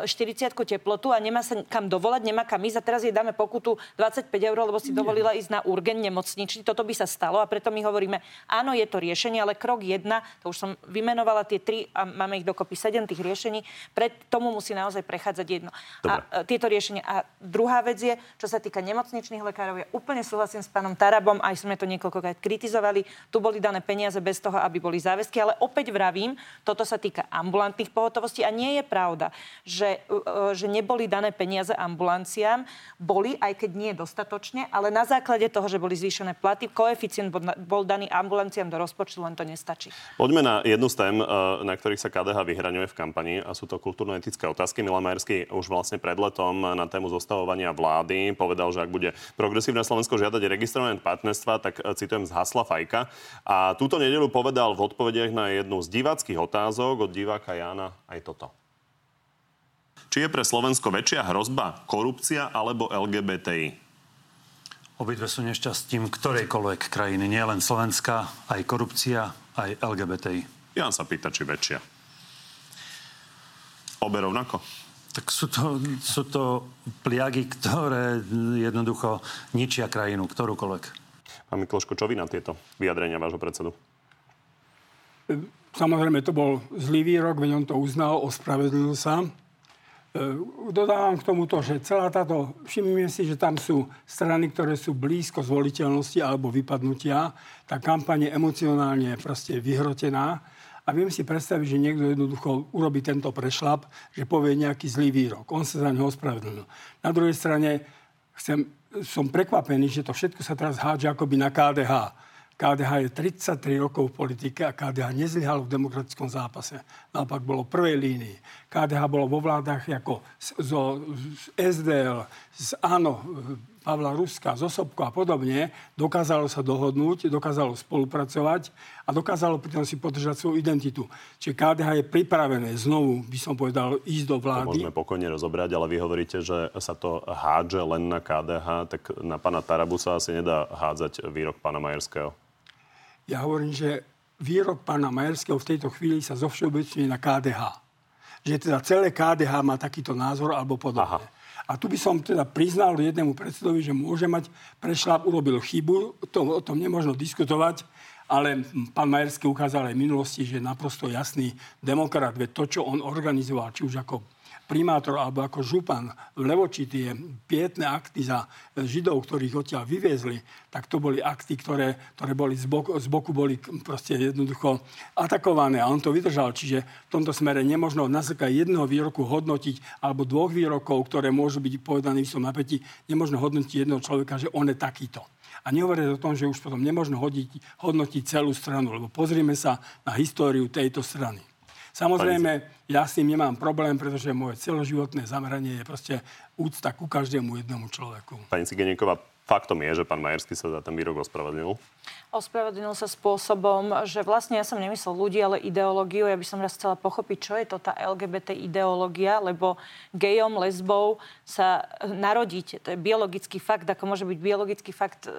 štyridsiatku teplotu a nemá sa kam dovolať, nemá kam ísť, a teraz jej dáme pokutu dvadsaťpäť eur, lebo si dovolila ísť na urgent nemocničný. Toto by sa stalo, a preto my hovoríme, áno, je to riešenie, ale krok jedna, to už som vymenovala tie tri a máme ich dokopy sedem tých riešení, pred tomu musí naozaj prechádzať jedno. Dobre. A tieto riešenia. A druhá vec je, čo sa týka nemocničných lekárov, ja úplne súhlasím s pánom Tarabom, aj sme to niekoľkokrát kritizovali, tu boli dané peniaze bez toho, aby boli záväzky, ale opäť vravím, toto sa týka ambulantných pohotovostí a nie je pravda, že, že neboli dané peniaze ambulanciám, boli, aj keď nie dosť dostatočne, ale na základe toho, že boli zvýšené platy, koeficient bol daný ambulanciám do rozpočtu, len to nestačí. Poďme na jednu z tém, na ktorých sa ká dé há vyhraňuje v kampani, a sú to kultúrno-etické otázky. Milan Majerský už vlastne pred letom na tému zostavovania vlády povedal, že ak bude Progresívne Slovensko žiadať registrované partnerstva, tak citujem z hasla Fajka. A túto nedeľu povedal v odpovediach na jednu z diváckych otázok od diváka Jana aj toto. Či je pre Slovensko väčšia hrozba korupcia alebo el gé bé té í? Obidve sú nešťastím ktorejkoľvek krajiny, nielen Slovenska, aj korupcia, aj el gé bé té í. Jan sa pýta, či väčšia. Obe rovnako? Tak sú to, sú to pliagy, ktoré jednoducho ničia krajinu, ktorúkoľvek. Pán Mikloško, čo vy na tieto vyjadrenia vášho predsedu? Samozrejme, to bol zlý výrok, veď on to uznal, ospravedlnil sa. Dodávam k tomu to, že celá táto... Všimnime si, že tam sú strany, ktoré sú blízko zvoliteľnosti alebo vypadnutia. Tá kampaň je emocionálne proste vyhrotená. A viem si predstaviť, že niekto jednoducho urobí tento prešľap, že povie nejaký zlý výrok. On sa za neho ospravedlnil. Na druhej strane chcem, som prekvapený, že to všetko sa teraz hádže akoby na ká dé há. ká dé há je tridsaťtri rokov v politike a ká dé há nezlyhalo v demokratickom zápase. Naopak bolo v prvej línii. ká dé há bolo vo vládach ako zo, z es dé el, z Áno, Pavla Ruska, Zosobko a podobne, dokázalo sa dohodnúť, dokázalo spolupracovať a dokázalo pritom si podržať svoju identitu. Čiže ká dé há je pripravené znovu, by som povedal, ísť do vlády. To môžeme pokojne rozobrať, ale vy hovoríte, že sa to hádže len na ká dé há, tak na pána Tarabu sa asi nedá hádzať výrok pána Majerského. Ja hovorím, že výrok pána Majerského v tejto chvíli sa zovšeobecňuje na ká dé há. Že teda celé ká dé há má takýto názor alebo podobne. Aha. A tu by som teda priznal jednému predsedovi, že môže mať prešľap, urobil chybu, to, o tom nemôžno diskutovať, ale pán Majerský ukázal aj v minulosti, že je naprosto jasný demokrat, veď to, čo on organizoval, či už ako primátor alebo ako župan v Levoči, tie pietné akty za Židov, ktorých odtiaľ vyviezli, tak to boli akty, ktoré, ktoré boli z boku, z boku boli proste jednoducho atakované a on to vydržal. Čiže v tomto smere nemožno na základe jedného výroku hodnotiť alebo dvoch výrokov, ktoré môžu byť povedané v istom napätí, nemožno hodnotiť jedného človeka, že on je takýto. A nehovorí o tom, že už potom nemožno hodiť, hodnotiť celú stranu, lebo pozrime sa na históriu tejto strany. Samozrejme, ja s tým nemám problém, pretože moje celoživotné zameranie je proste úcta ku každému jednému človeku. Pani Cigániková, faktom je, že pán Majerský sa za ten výrok ospravedlnil? Ospravedlnil sa spôsobom, že vlastne ja som nemyslel ľudí, ale ideológiu. Ja by som raz chcela pochopiť, čo je to tá el gé bé té ideológia, lebo gejom, lesbou sa narodiť. To je biologický fakt, ako môže byť biologický fakt...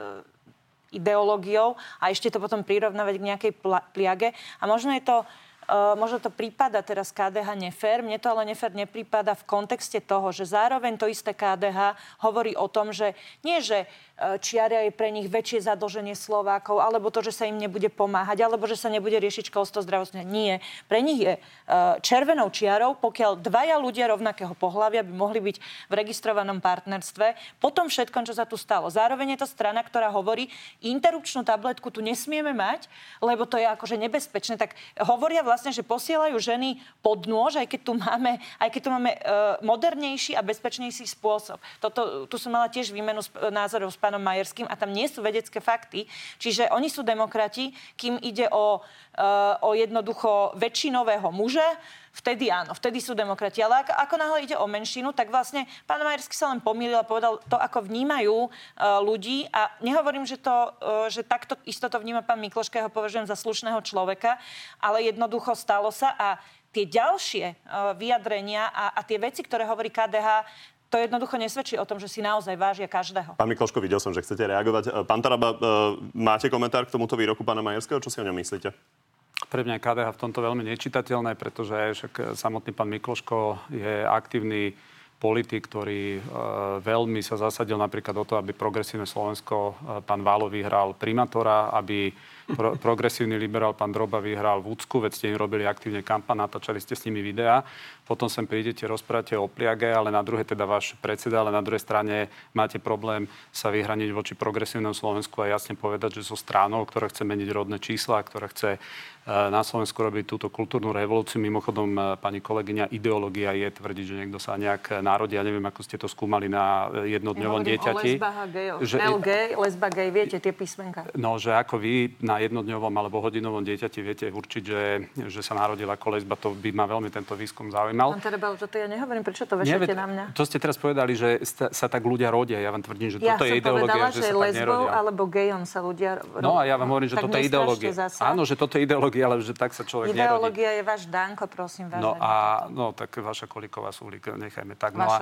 ideológiou a ešte to potom prirovnávať k nejakej pliage. A možno je to, uh, možno to prípada teraz ká dé há nefér. Mne to ale nefér neprípada v kontexte toho, že zároveň to isté ká dé há hovorí o tom, že nie, že uh, čiaria je pre nich väčšie zadlženie Slovákov, alebo to, že sa im nebude pomáhať, alebo že sa nebude riešiť školstvo, zdravotné. Nie. Pre nich je uh, červenou čiarou, pokiaľ dvaja ľudia rovnakého pohlavia by mohli byť v registrovanom partnerstve. Potom všetko, čo sa tu stalo. Zároveň je to strana, ktorá hovorí, interrupčnú tabletku tu nesmieme mať, lebo to je akože nebezpečné. Tak hovoria vlastne, že posielajú ženy pod nôž, aj keď tu máme, aj keď tu máme e, modernejší a bezpečnejší spôsob. Toto, tu som mala tiež výmenu sp- názorov s pánom Majerským a tam nie sú vedecké fakty. Čiže oni sú demokrati, kým ide o, e, o jednoducho väčšinového muža, vtedy áno, vtedy sú demokrati. Ale ako, ako náhle ide o menšinu, tak vlastne pán Majerský sa len pomýlil a povedal to, ako vnímajú e, ľudí. A nehovorím, že, to, e, že takto isto to vníma pán Mikloško, ja ho považujem za slušného človeka, ale jednoducho stalo sa a tie ďalšie e, vyjadrenia a, a tie veci, ktoré hovorí ká dé há, to jednoducho nesvedčí o tom, že si naozaj vážia každého. Pán Mikloško, videl som, že chcete reagovať. Pán Taraba, e, máte komentár k tomuto výroku pána Majerského? Čo si o ňom myslíte? Pre mňa je ká dé há v tomto veľmi nečitateľné, pretože však samotný pán Mikloško je aktívny politik, ktorý e, veľmi sa zasadil napríklad o to, aby Progresívne Slovensko e, pán Válo vyhral primátora, aby pro, progresívny liberál pán Droba vyhral Vúcku, veď ste im robili aktívne kampaň, natáčali ste s nimi videá. Potom sem prídete, rozprávate o pliage, ale na druhej teda váš predseda, ale na druhej strane máte problém sa vyhraniť voči Progresívnemu Slovensku a jasne povedať, že so stranou, ktorá chce meniť rodné čísla, ktorá chce e, na Slovensku robiť túto kultúrnu revolúciu. Mimochodom, e, pani kolegyňa, ideológia je tvrdiť, že niekto sa nejak národi, ja neviem, ako ste to skúmali na jednodňovom ja dieťati. Ja hovorím o lesbách gej, lesba gej, viete, tie písmenka. No, že ako vy na jednodňovom alebo hodinovom dieťati viete určiť, že, že sa narodila ako lesba, to by ma veľmi tento výskum zaujímal. Pán Taraba, toto ja nehovorím, prečo to vešate na mňa? To ste teraz povedali, že sta, sa tak ľudia rodia. Ja vám tvrdím, že ja toto je ideológia, povedala, že, že sa tak nerodia. Ja som povedala, že lesbou alebo gejom sa ľudia rodia. No a ja vám hovorím, že tak toto je ideológia. Áno, že toto je ideológia, ale že tak sa človek ideológia nerodí. Ideológia je váš Danko, prosím vás. No a no tak vaša Kolíková Sulík, nechajme tak. No a,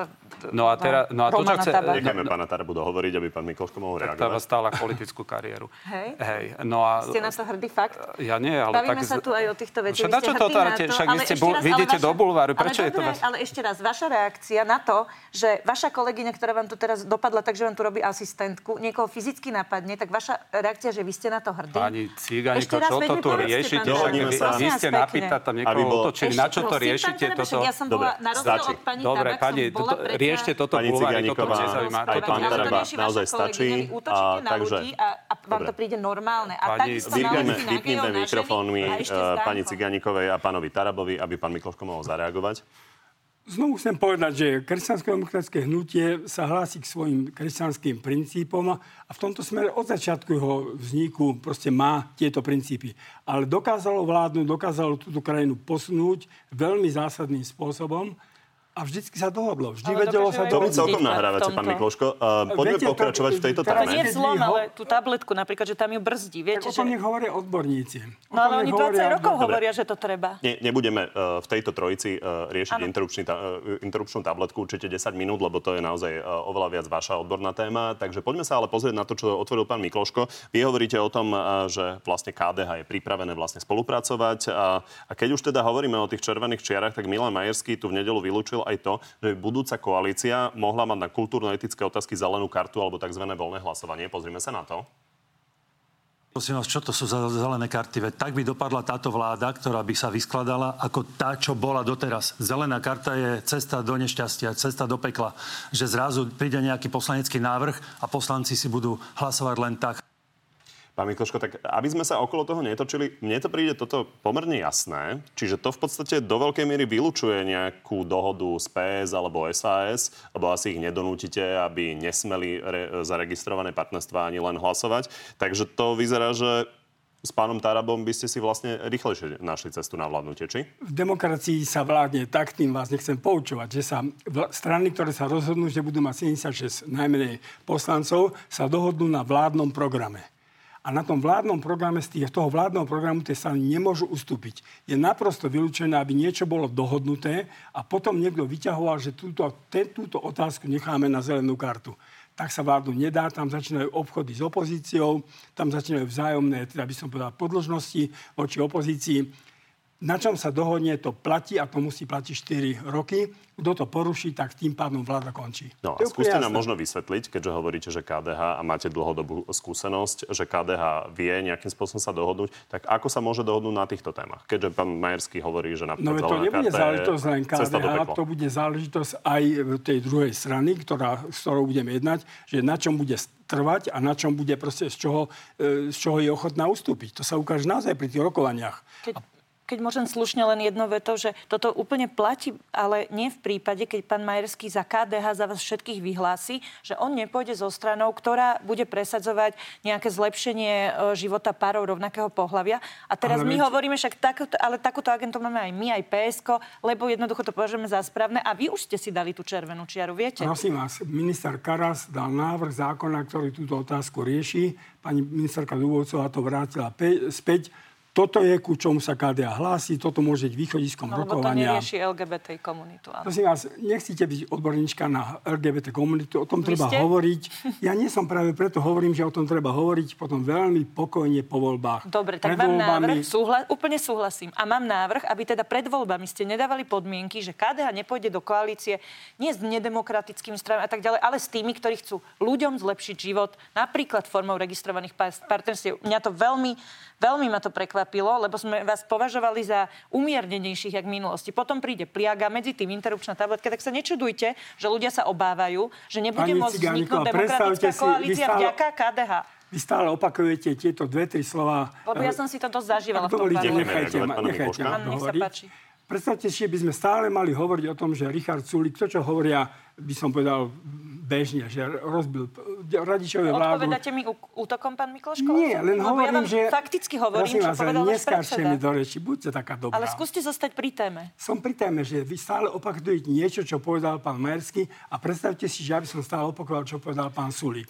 no a, tera, no a to, čo chce... Nechajme pána Tarabu dohovoriť, aby pán Mikloško mohol reagovať. Tak tá stála politickú kariéru. Hej. Hej. No a Ste na to hrdý fakt? Ja nie, ale bavíme tak... sa tu aj o týchto veciach. Však na čo to otvárate? Však vy ste vidíte do bulváru. Prečo je to vás? Ale ešte raz, vaša reakcia na to, že vaša kolegyňa, ktorá vám tu teraz dopadla, takže vám tu robí asistentku, niekoho fyzicky napadne, tak vaša reakcia, že vy ste na to hrdí? Pani Cigániková, čo to tu riešite? Vy ste napýtať tam niekoho otočili. Na čo to riešite? Ja som bola na rozdiel od pani Taraba. Riešte toto bulvári, toto nezaujíma. Pani Taraba naozaj stačí. A vám to príde normálne. A takisto naozaj vypnime mikrofónmi pani Cigánikovej a pánovi Tarabovi, aby pán Mikloško mohol zareagovať. Znovu chcem povedať, že kresťansko-demokratské hnutie sa hlási k svojim kresťanským princípom a v tomto smere od začiatku jeho vzniku proste má tieto princípy. Ale dokázalo vládnuť, dokázalo túto krajinu posunúť veľmi zásadným spôsobom a vždycky sa dohodlo. Vždy ale vedelo sa dohodlo. To mi celkom nahrávate, pán Mikloško. Uh, poďme viete, pokračovať to, v tejto téme. To nie je zlom, ale tú tabletku napríklad, že tam ju brzdí. Viete, tak že... o tom nech hovoria odborníci. No ale oni dvadsať rokov hovoria, že to treba. Ne, nebudeme uh, v tejto trojici uh, riešiť ta, uh, interrupčnú tabletku určite desať minút, lebo to je naozaj uh, oveľa viac vaša odborná téma. Takže poďme sa ale pozrieť na to, čo otvoril pán Mikloško. Vy hovoríte o tom, uh, že vlastne ká dé há je pripravené vlastne spolupracovať. A, a keď už teda hovoríme o tých červených čiarach, tak Milan Majerský tu v nedeľu vylúčil aj to, že budúca koalícia mohla mať na kultúrno-etické otázky zelenú kartu alebo tzv. Voľné hlasovanie. Pozrime sa na to. Prosím vás, čo to sú za zelené karty? Veď tak by dopadla táto vláda, ktorá by sa vyskladala ako tá, čo bola doteraz. Zelená karta je cesta do nešťastia, cesta do pekla. Že zrazu príde nejaký poslanecký návrh a poslanci si budú hlasovať len tak. Pán Mikloško, tak aby sme sa okolo toho netočili, mne to príde toto pomerne jasné. Čiže to v podstate do veľkej miery vylučuje nejakú dohodu z pé es alebo es á es, lebo asi ich nedonútite, aby nesmeli re- zaregistrované partnerstvá ani len hlasovať. Takže to vyzerá, že s pánom Tarabom by ste si vlastne rýchlejšie našli cestu na vládnutie, či? V demokracii sa vládne tak, tým vás nechcem poučovať, že sa vl- strany, ktoré sa rozhodnú, že budú mať sedemdesiatšesť najmenej poslancov, sa dohodnú na vládnom programe. A na tom vládnom programe, z toho vládneho programu tie strany nemôžu ustúpiť. Je naprosto vylúčené, aby niečo bolo dohodnuté a potom niekto vyťahoval, že túto, te, túto otázku necháme na zelenú kartu. Tak sa vládu nedá, tam začínajú obchody s opozíciou, tam začínajú vzájomné, teda by som povedal, podložnosti voči opozícii. Na čom sa dohodne, to platí a to musí platiť štyri roky. Kto to poruší, tak tým pádom vláda končí. No a skúste nám možno vysvetliť, keďže hovoríte, že ká dé há a máte dlhodobú skúsenosť, že ká dé há vie nejakým spôsobom sa dohodnúť, tak ako sa môže dohodnúť na týchto témach? Keďže pán Majerský hovorí, že napríklad... No to nebude záležitosť len ká dé há, to bude záležitosť aj tej druhej strany, ktorá, s ktorou budeme jednať, že na čom bude trvať a na čom bude proste, z čoho, z čoho je ochotná ustúpiť. To sa ukáže naozaj pri tých rokovaniach. Keď... Keď môžem slušne len jedno vetou, že toto úplne platí, ale nie v prípade, keď pán Majerský za ká dé há za vás všetkých vyhlási, že on nepôjde zo stranou, ktorá bude presadzovať nejaké zlepšenie života párov rovnakého pohlavia. A teraz my hovoríme, však tak, ale takúto agentu máme aj my, aj pé es ká, lebo jednoducho to považujeme za správne a vy už ste si dali tú červenú čiaru, viete? Prosím vás, minister Karas dal návrh zákona, ktorý túto otázku rieši. Pani ministerka Dubovcová to vrátila pe- späť. Toto je, ku čomu sa ká dé á hlási, toto môže byť východiskom no, rokovania. Lebo to nerieši el gé bé té komunitu. Ale... Prosím vás, nechcete byť odborníčka na el gé bé té komunitu, o tom vy treba ste? hovoriť. Ja nie som práve preto, hovorím, že o tom treba hovoriť potom veľmi pokojne po voľbách. Dobre, tak pred mám voľbami... návrh, súhla... úplne súhlasím. A mám návrh, aby teda pred voľbami ste nedávali podmienky, že ká dé á nepôjde do koalície nie s nedemokratickými stranami a tak ďalej, ale s tými, ktorí chcú ľuďom zlepšiť život, napríklad formou registrovaných partnerstiev. Mňa to veľmi, veľmi ma to prekvapilo. Pilo, lebo sme vás považovali za umiernenejších, jak v minulosti. Potom príde pliaga, medzi tým interrupčná tabletka, tak sa nečudujte, že ľudia sa obávajú, že nebude môcť vzniknúť demokratická si, koalícia stále, vďaka ká dé há. Vy stále opakujete tieto dve, tri slova. Lebo ja som si to dosť zažívala v tom parlamentu. Nechajte ma dohovoriť. Predstavte si, že by sme stále mali hovoriť o tom, že Richard Sulík, to, čo hovoria, by som povedal bežne, že rozbil Radičové vládu. Odpovedáte mi útokom, pán Mikloško? Nie, len no, hovorím, ja že... Fakticky hovorím, čo povedal váš predseda. Do reči, buďte taká dobrá. Ale skúste zostať pri téme. Som pri téme, že vy stále opakujete niečo, čo povedal pán Majerský a predstavte si, že ja by som stále opakoval, čo povedal pán Sulík.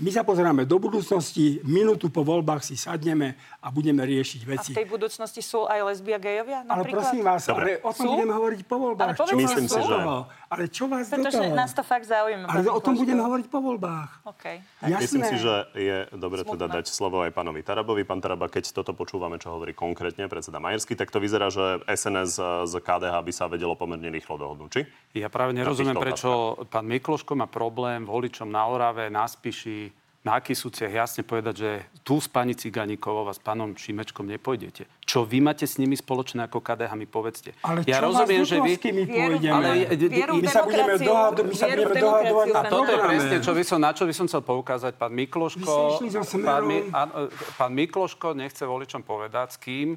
My sa pozeráme do budúcnosti, minútu po voľbách si sadneme a budeme riešiť veci. A v tej budúcnosti sú aj lesby a gejovia napríklad? Ale prosím vás, ale o tom sú? Budeme hovoriť po voľbách. Ale čo myslím si, že... Ale čo vás do toho? Pretože nás to fakt zaujíma. Ale o tom budeme hovoriť po voľbách. Okay. Myslím si, že je dobre teda dať slovo aj pánovi Tarabovi. Pán Taraba, keď toto počúvame, čo hovorí konkrétne predseda Majerský, tak to vyzerá, že es en es z ká dé há by sa vedelo pomerne rýchlo dohodnúť. Či? Ja práve nerozumiem, prečo pán Mikloško má problém voličom na Orave, na Spiši, na Kysuciach jasne povedať, že tu s pani Cigánikovou a s pánom Šimečkom nepôjdete. Čo vy máte s nimi spoločné ako ká dé há, mi povedzte. Ale ja rozumiem, že vy... Vieru, ale vieru my sa budeme dohadovať na toto je presne, čo by som, na čo by som chcel poukázať. Pán Mikloško, pán, pán Mikloško nechce voličom povedať, s kým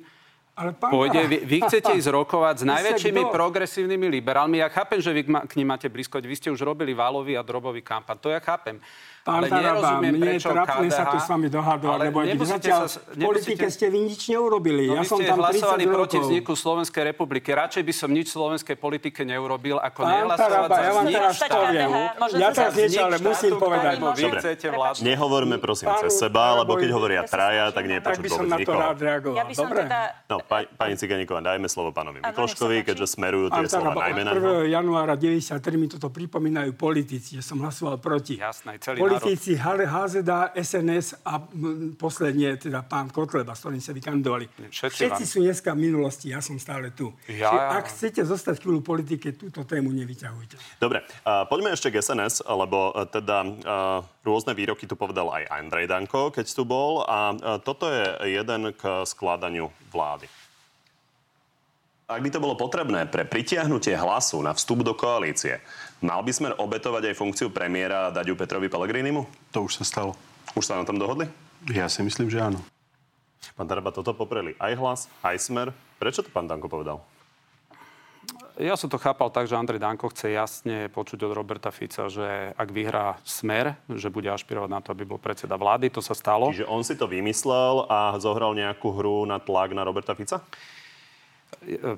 pôjde. Vy, vy chcete ísť rokovať s najväčšími progresívnymi liberálmi. Ja chápem, že vy k ním máte blízko. Vy ste už robili valový a drobový kampaň. To ja chápem. Pán Taraba, mne je trápne sa tu s vami dohadovať, lebo zatiaľ v politike ste vy nič neurobili. No, ja som tam tridsať rokov. Proti vzniku Slovenskej republiky. Radšej by som nič slovenskej politike neurobil, ako nehlasovať za vznik štátu. Ja teraz niečo, ale musím povedať. Nehovorme, prosím, cez seba, lebo keď hovoria traja, tak nie je počuť vôbec nikoho. Dobre? No, pani Cigániková, dajme slovo pánovi Mikloškovi, keďže smerujú tie slova najmä na ňa. prvého januára deväťdesiattri mi toto pripomínajú politici, že som hlasoval proti. Jasné, celý politici há zet á, es en es a posledne teda pán Kotleba, s ktorým sa vykandovali. Všetci, Všetci sú dneska v minulosti, ja som stále tu. Ja... Ak chcete zostať chvíľu politike, túto tému nevyťahujte. Dobre, uh, poďme ešte k es en es, lebo uh, teda uh, rôzne výroky tu povedal aj Andrej Danko, keď tu bol. A uh, toto je jeden k skladaniu vlády. Ak by to bolo potrebné pre pritiahnutie Hlasu na vstup do koalície, mal by Smer obetovať aj funkciu premiéra a dať ju Petrovi Pellegrinimu? To už sa stalo. Už sa na tom dohodli? Ja si myslím, že áno. Pán Taraba, toto popreli aj Hlas, aj Smer. Prečo to pán Danko povedal? Ja som to chápal tak, že Andrej Danko chce jasne počuť od Roberta Fica, že ak vyhrá Smer, že bude ašpirovať na to, aby bol predseda vlády. To sa stalo. Čiže on si to vymyslel a zohral nejakú hru na tlak na Roberta Fica?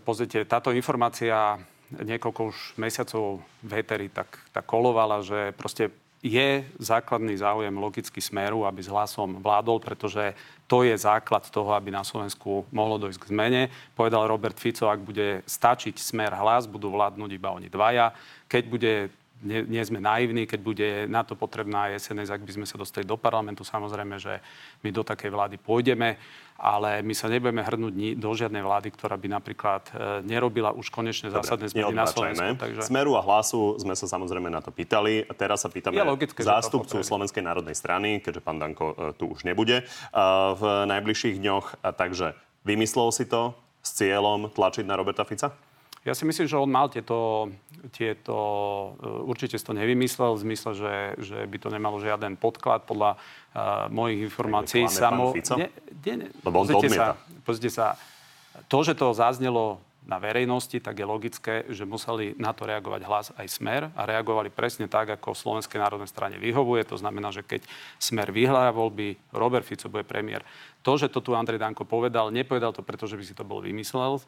Pozrite, táto informácia niekoľko už mesiacov v éteri tak, tak kolovala, že proste je základný záujem logicky Smeru, aby s Hlasom vládol, pretože to je základ toho, aby na Slovensku mohlo dojsť k zmene. Povedal Robert Fico, ak bude stačiť Smer Hlas, budú vládnuť iba oni dvaja. Keď bude, nie, nie sme naivní, keď bude na to potrebná es en es, ak by sme sa dostali do parlamentu, samozrejme, že my do takej vlády pôjdeme. Ale my sa nebudeme hrnúť do žiadnej vlády, ktorá by napríklad e, nerobila už konečne zásadné zmeny na Slovensku. Takže... Smeru a Hlasu sme sa samozrejme na to pýtali. A teraz sa pýtame logické, zástupcu Slovenskej národnej strany, keďže pán Danko e, tu už nebude e, v najbližších dňoch. A takže vymyslel si to s cieľom tlačiť na Roberta Fica? Ja si myslím, že on mal tieto... tieto určite si to nevymyslel v zmysle, že, že by to nemalo žiaden podklad. Podľa uh, mojich informácií samo... Ne, ne, ne. Lebo on to odmieta. Pozrite sa, to, že to zaznelo na verejnosti, tak je logické, že museli na to reagovať Hlas aj Smer a reagovali presne tak, ako v Slovenskej národnej strane vyhovuje. To znamená, že keď Smer vyhrá voľby, Robert Fico bude premiér. To, že to tu Andrej Danko povedal, nepovedal to, pretože by si to bol vymyslel.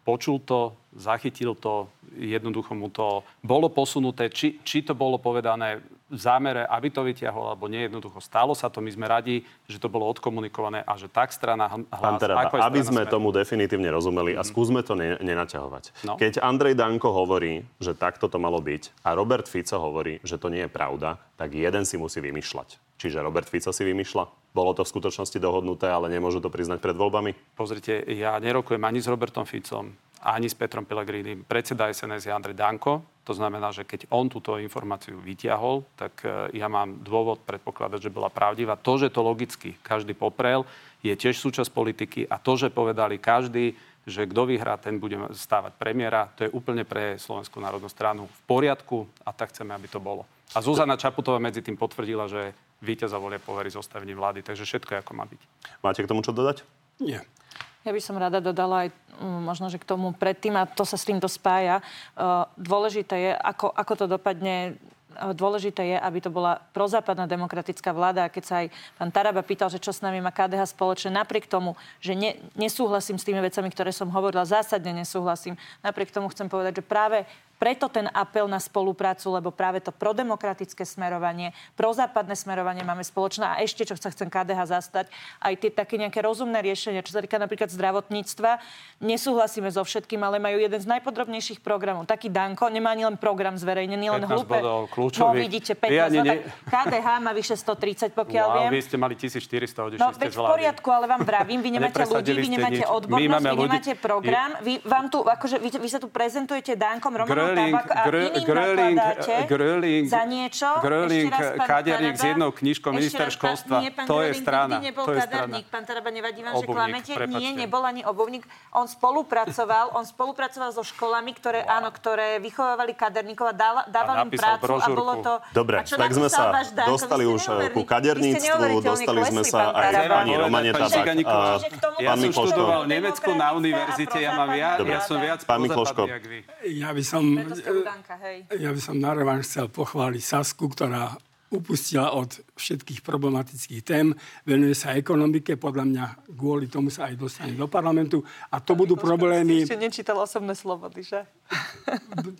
Počul to, zachytil to, jednoducho mu to bolo posunuté, či, či to bolo povedané v zámere, aby to vyťahol, alebo nie, jednoducho stalo sa to. My sme radi, že to bolo odkomunikované a že tak strana Hlas... Taraba, aby sme smer... tomu definitívne rozumeli a skúsme to ne- nenaťahovať. No. Keď Andrej Danko hovorí, že takto to malo byť a Robert Fico hovorí, že to nie je pravda, tak jeden si musí vymýšľať. Čiže Robert Fico si vymýšľa? Bolo to v skutočnosti dohodnuté, ale nemôžu to priznať pred voľbami? Pozrite, ja nerokujem ani s Robertom Ficom, ani s Petrom Pellegrinim. Predseda es en es je Andrej Danko. To znamená, že keď on túto informáciu vyťahol, tak ja mám dôvod predpokladať, že bola pravdivá. To, že to logicky každý poprel, je tiež súčasť politiky. A to, že povedali každý, že kto vyhrá, ten bude stávať premiéra, to je úplne pre Slovenskú národnú stranu v poriadku a tak chceme, aby to bolo. A Zuzana Čaputová medzi tým potvrdila, že víťaza volia poverí zostavením vlády. Takže všetko je, ako má byť. Máte k tomu čo dodať? Nie. Ja by som rada dodala aj možno, že k tomu predtým, a to sa s týmto spája. Dôležité je, ako, ako to dopadne. Dôležité je, aby to bola prozápadná demokratická vláda. A keď sa aj pán Taraba pýtal, že čo s nami má ká dé há spoločné, napriek tomu, že ne, nesúhlasím s tými vecami, ktoré som hovorila, zásadne nesúhlasím. Napriek tomu chcem povedať, že práve Preto ten apel na spoluprácu, lebo práve to prodemokratické smerovanie, prozápadné smerovanie máme spoločné. A ešte, čo sa chcem ká dé há zastať, aj tie také nejaké rozumné riešenia, čo sa týka napríklad zdravotníctva. Nesúhlasíme so všetkým, ale majú jeden z najpodrobnejších programov. Taký Danko nemá ani len program zverejnený, len hlúpe. No vidíte, pätnásť bodov. Ne... ká dé há má vyše sto tridsať, pokiaľ wow, viem. Vy ste mali tisícštyristo, odišli no, ste z vlády. No veď v poriadku, ale vám vravím, vy nemáte ľudí, vy nemáte odbornosť, vy ľudí... nemáte program. Vy, vám tu, akože, vy, vy sa tu prezentujete Dankom, Romanom Tabak a gr- iným gröling, nakladáte gröling, za niečo. Gröling, kaderník s jednou knižkou, minister školstva. Nie, pán to je strana. Nikdy nebol kaderník. Pán Taraba, nevadí vám, že klamete? Nie, nebol ani obuvník. On spolupracoval, on spolupracoval so školami, ktoré, áno, ktoré vychovávali kaderníkov a dávali im prácu a bolo to... Dobre, tak sme sa dostali už ku kaderníctvu, dostali sme sa aj pani Romane Tabak. Ja som študoval Nemecku na univerzite, ja mám viac, ja som viac pozapadný, jak vy. Ja by som... Ja by som na revanš chcel pochváliť Sasku, ktorá upustila od všetkých problematických tém, venuje sa ekonomike, podľa mňa kvôli tomu sa aj dostane do parlamentu a to budú problémy... Ešte nečítal osobné slobody, že?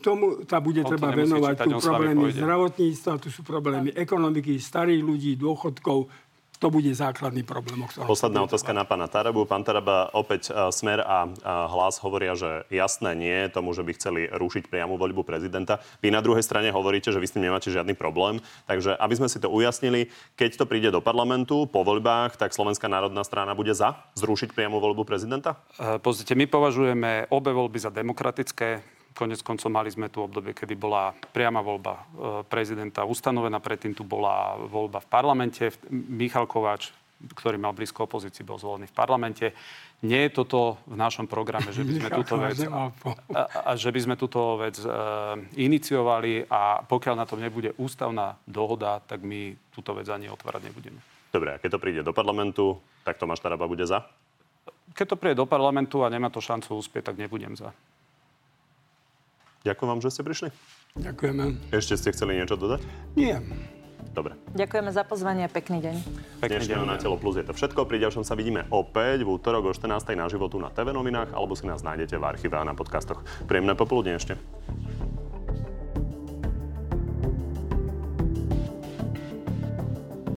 Tomu tá bude treba venovať, tu problémy zdravotníctva, tu sú problémy ekonomiky, starých ľudí, dôchodkov, to bude základný problém. Posledná otázka na pána Tarabu. Pán Taraba, opäť uh, Smer a uh, Hlas hovoria, že jasné nie tomu, že by chceli rušiť priamu voľbu prezidenta. Vy na druhej strane hovoríte, že vy s tým nemáte žiadny problém. Takže aby sme si to ujasnili, keď to príde do parlamentu po voľbách, tak Slovenská národná strana bude za zrušiť priamu voľbu prezidenta? Uh, pozrite, my považujeme obe voľby za demokratické. Konec koncov mali sme tu obdobie, kedy bola priama voľba prezidenta ustanovená, predtým tu bola voľba v parlamente. Michal Kováč, ktorý mal blízko opozícii, bol zvolený v parlamente. Nie je toto v našom programe, že by sme túto vec, a, a, že by sme túto vec e, iniciovali a pokiaľ na tom nebude ústavná dohoda, tak my túto vec ani otvárať nebudeme. Dobre, a keď to príde do parlamentu, tak Tomáš Taraba bude za? Keď to príde do parlamentu a nemá to šancu uspieť, tak nebudem za. Ďakujem vám, že ste prišli. Ďakujeme. Ešte ste chceli niečo dodať? Nie. Dobre. Ďakujeme za pozvanie a pekný deň. Pekný deň. Na telo plus je to všetko. Pri ďalšom sa vidíme opäť v útorok o štrnástej na životu na té vé novinách alebo si nás nájdete v archíve a na podcastoch. Príjemné popoludne ešte.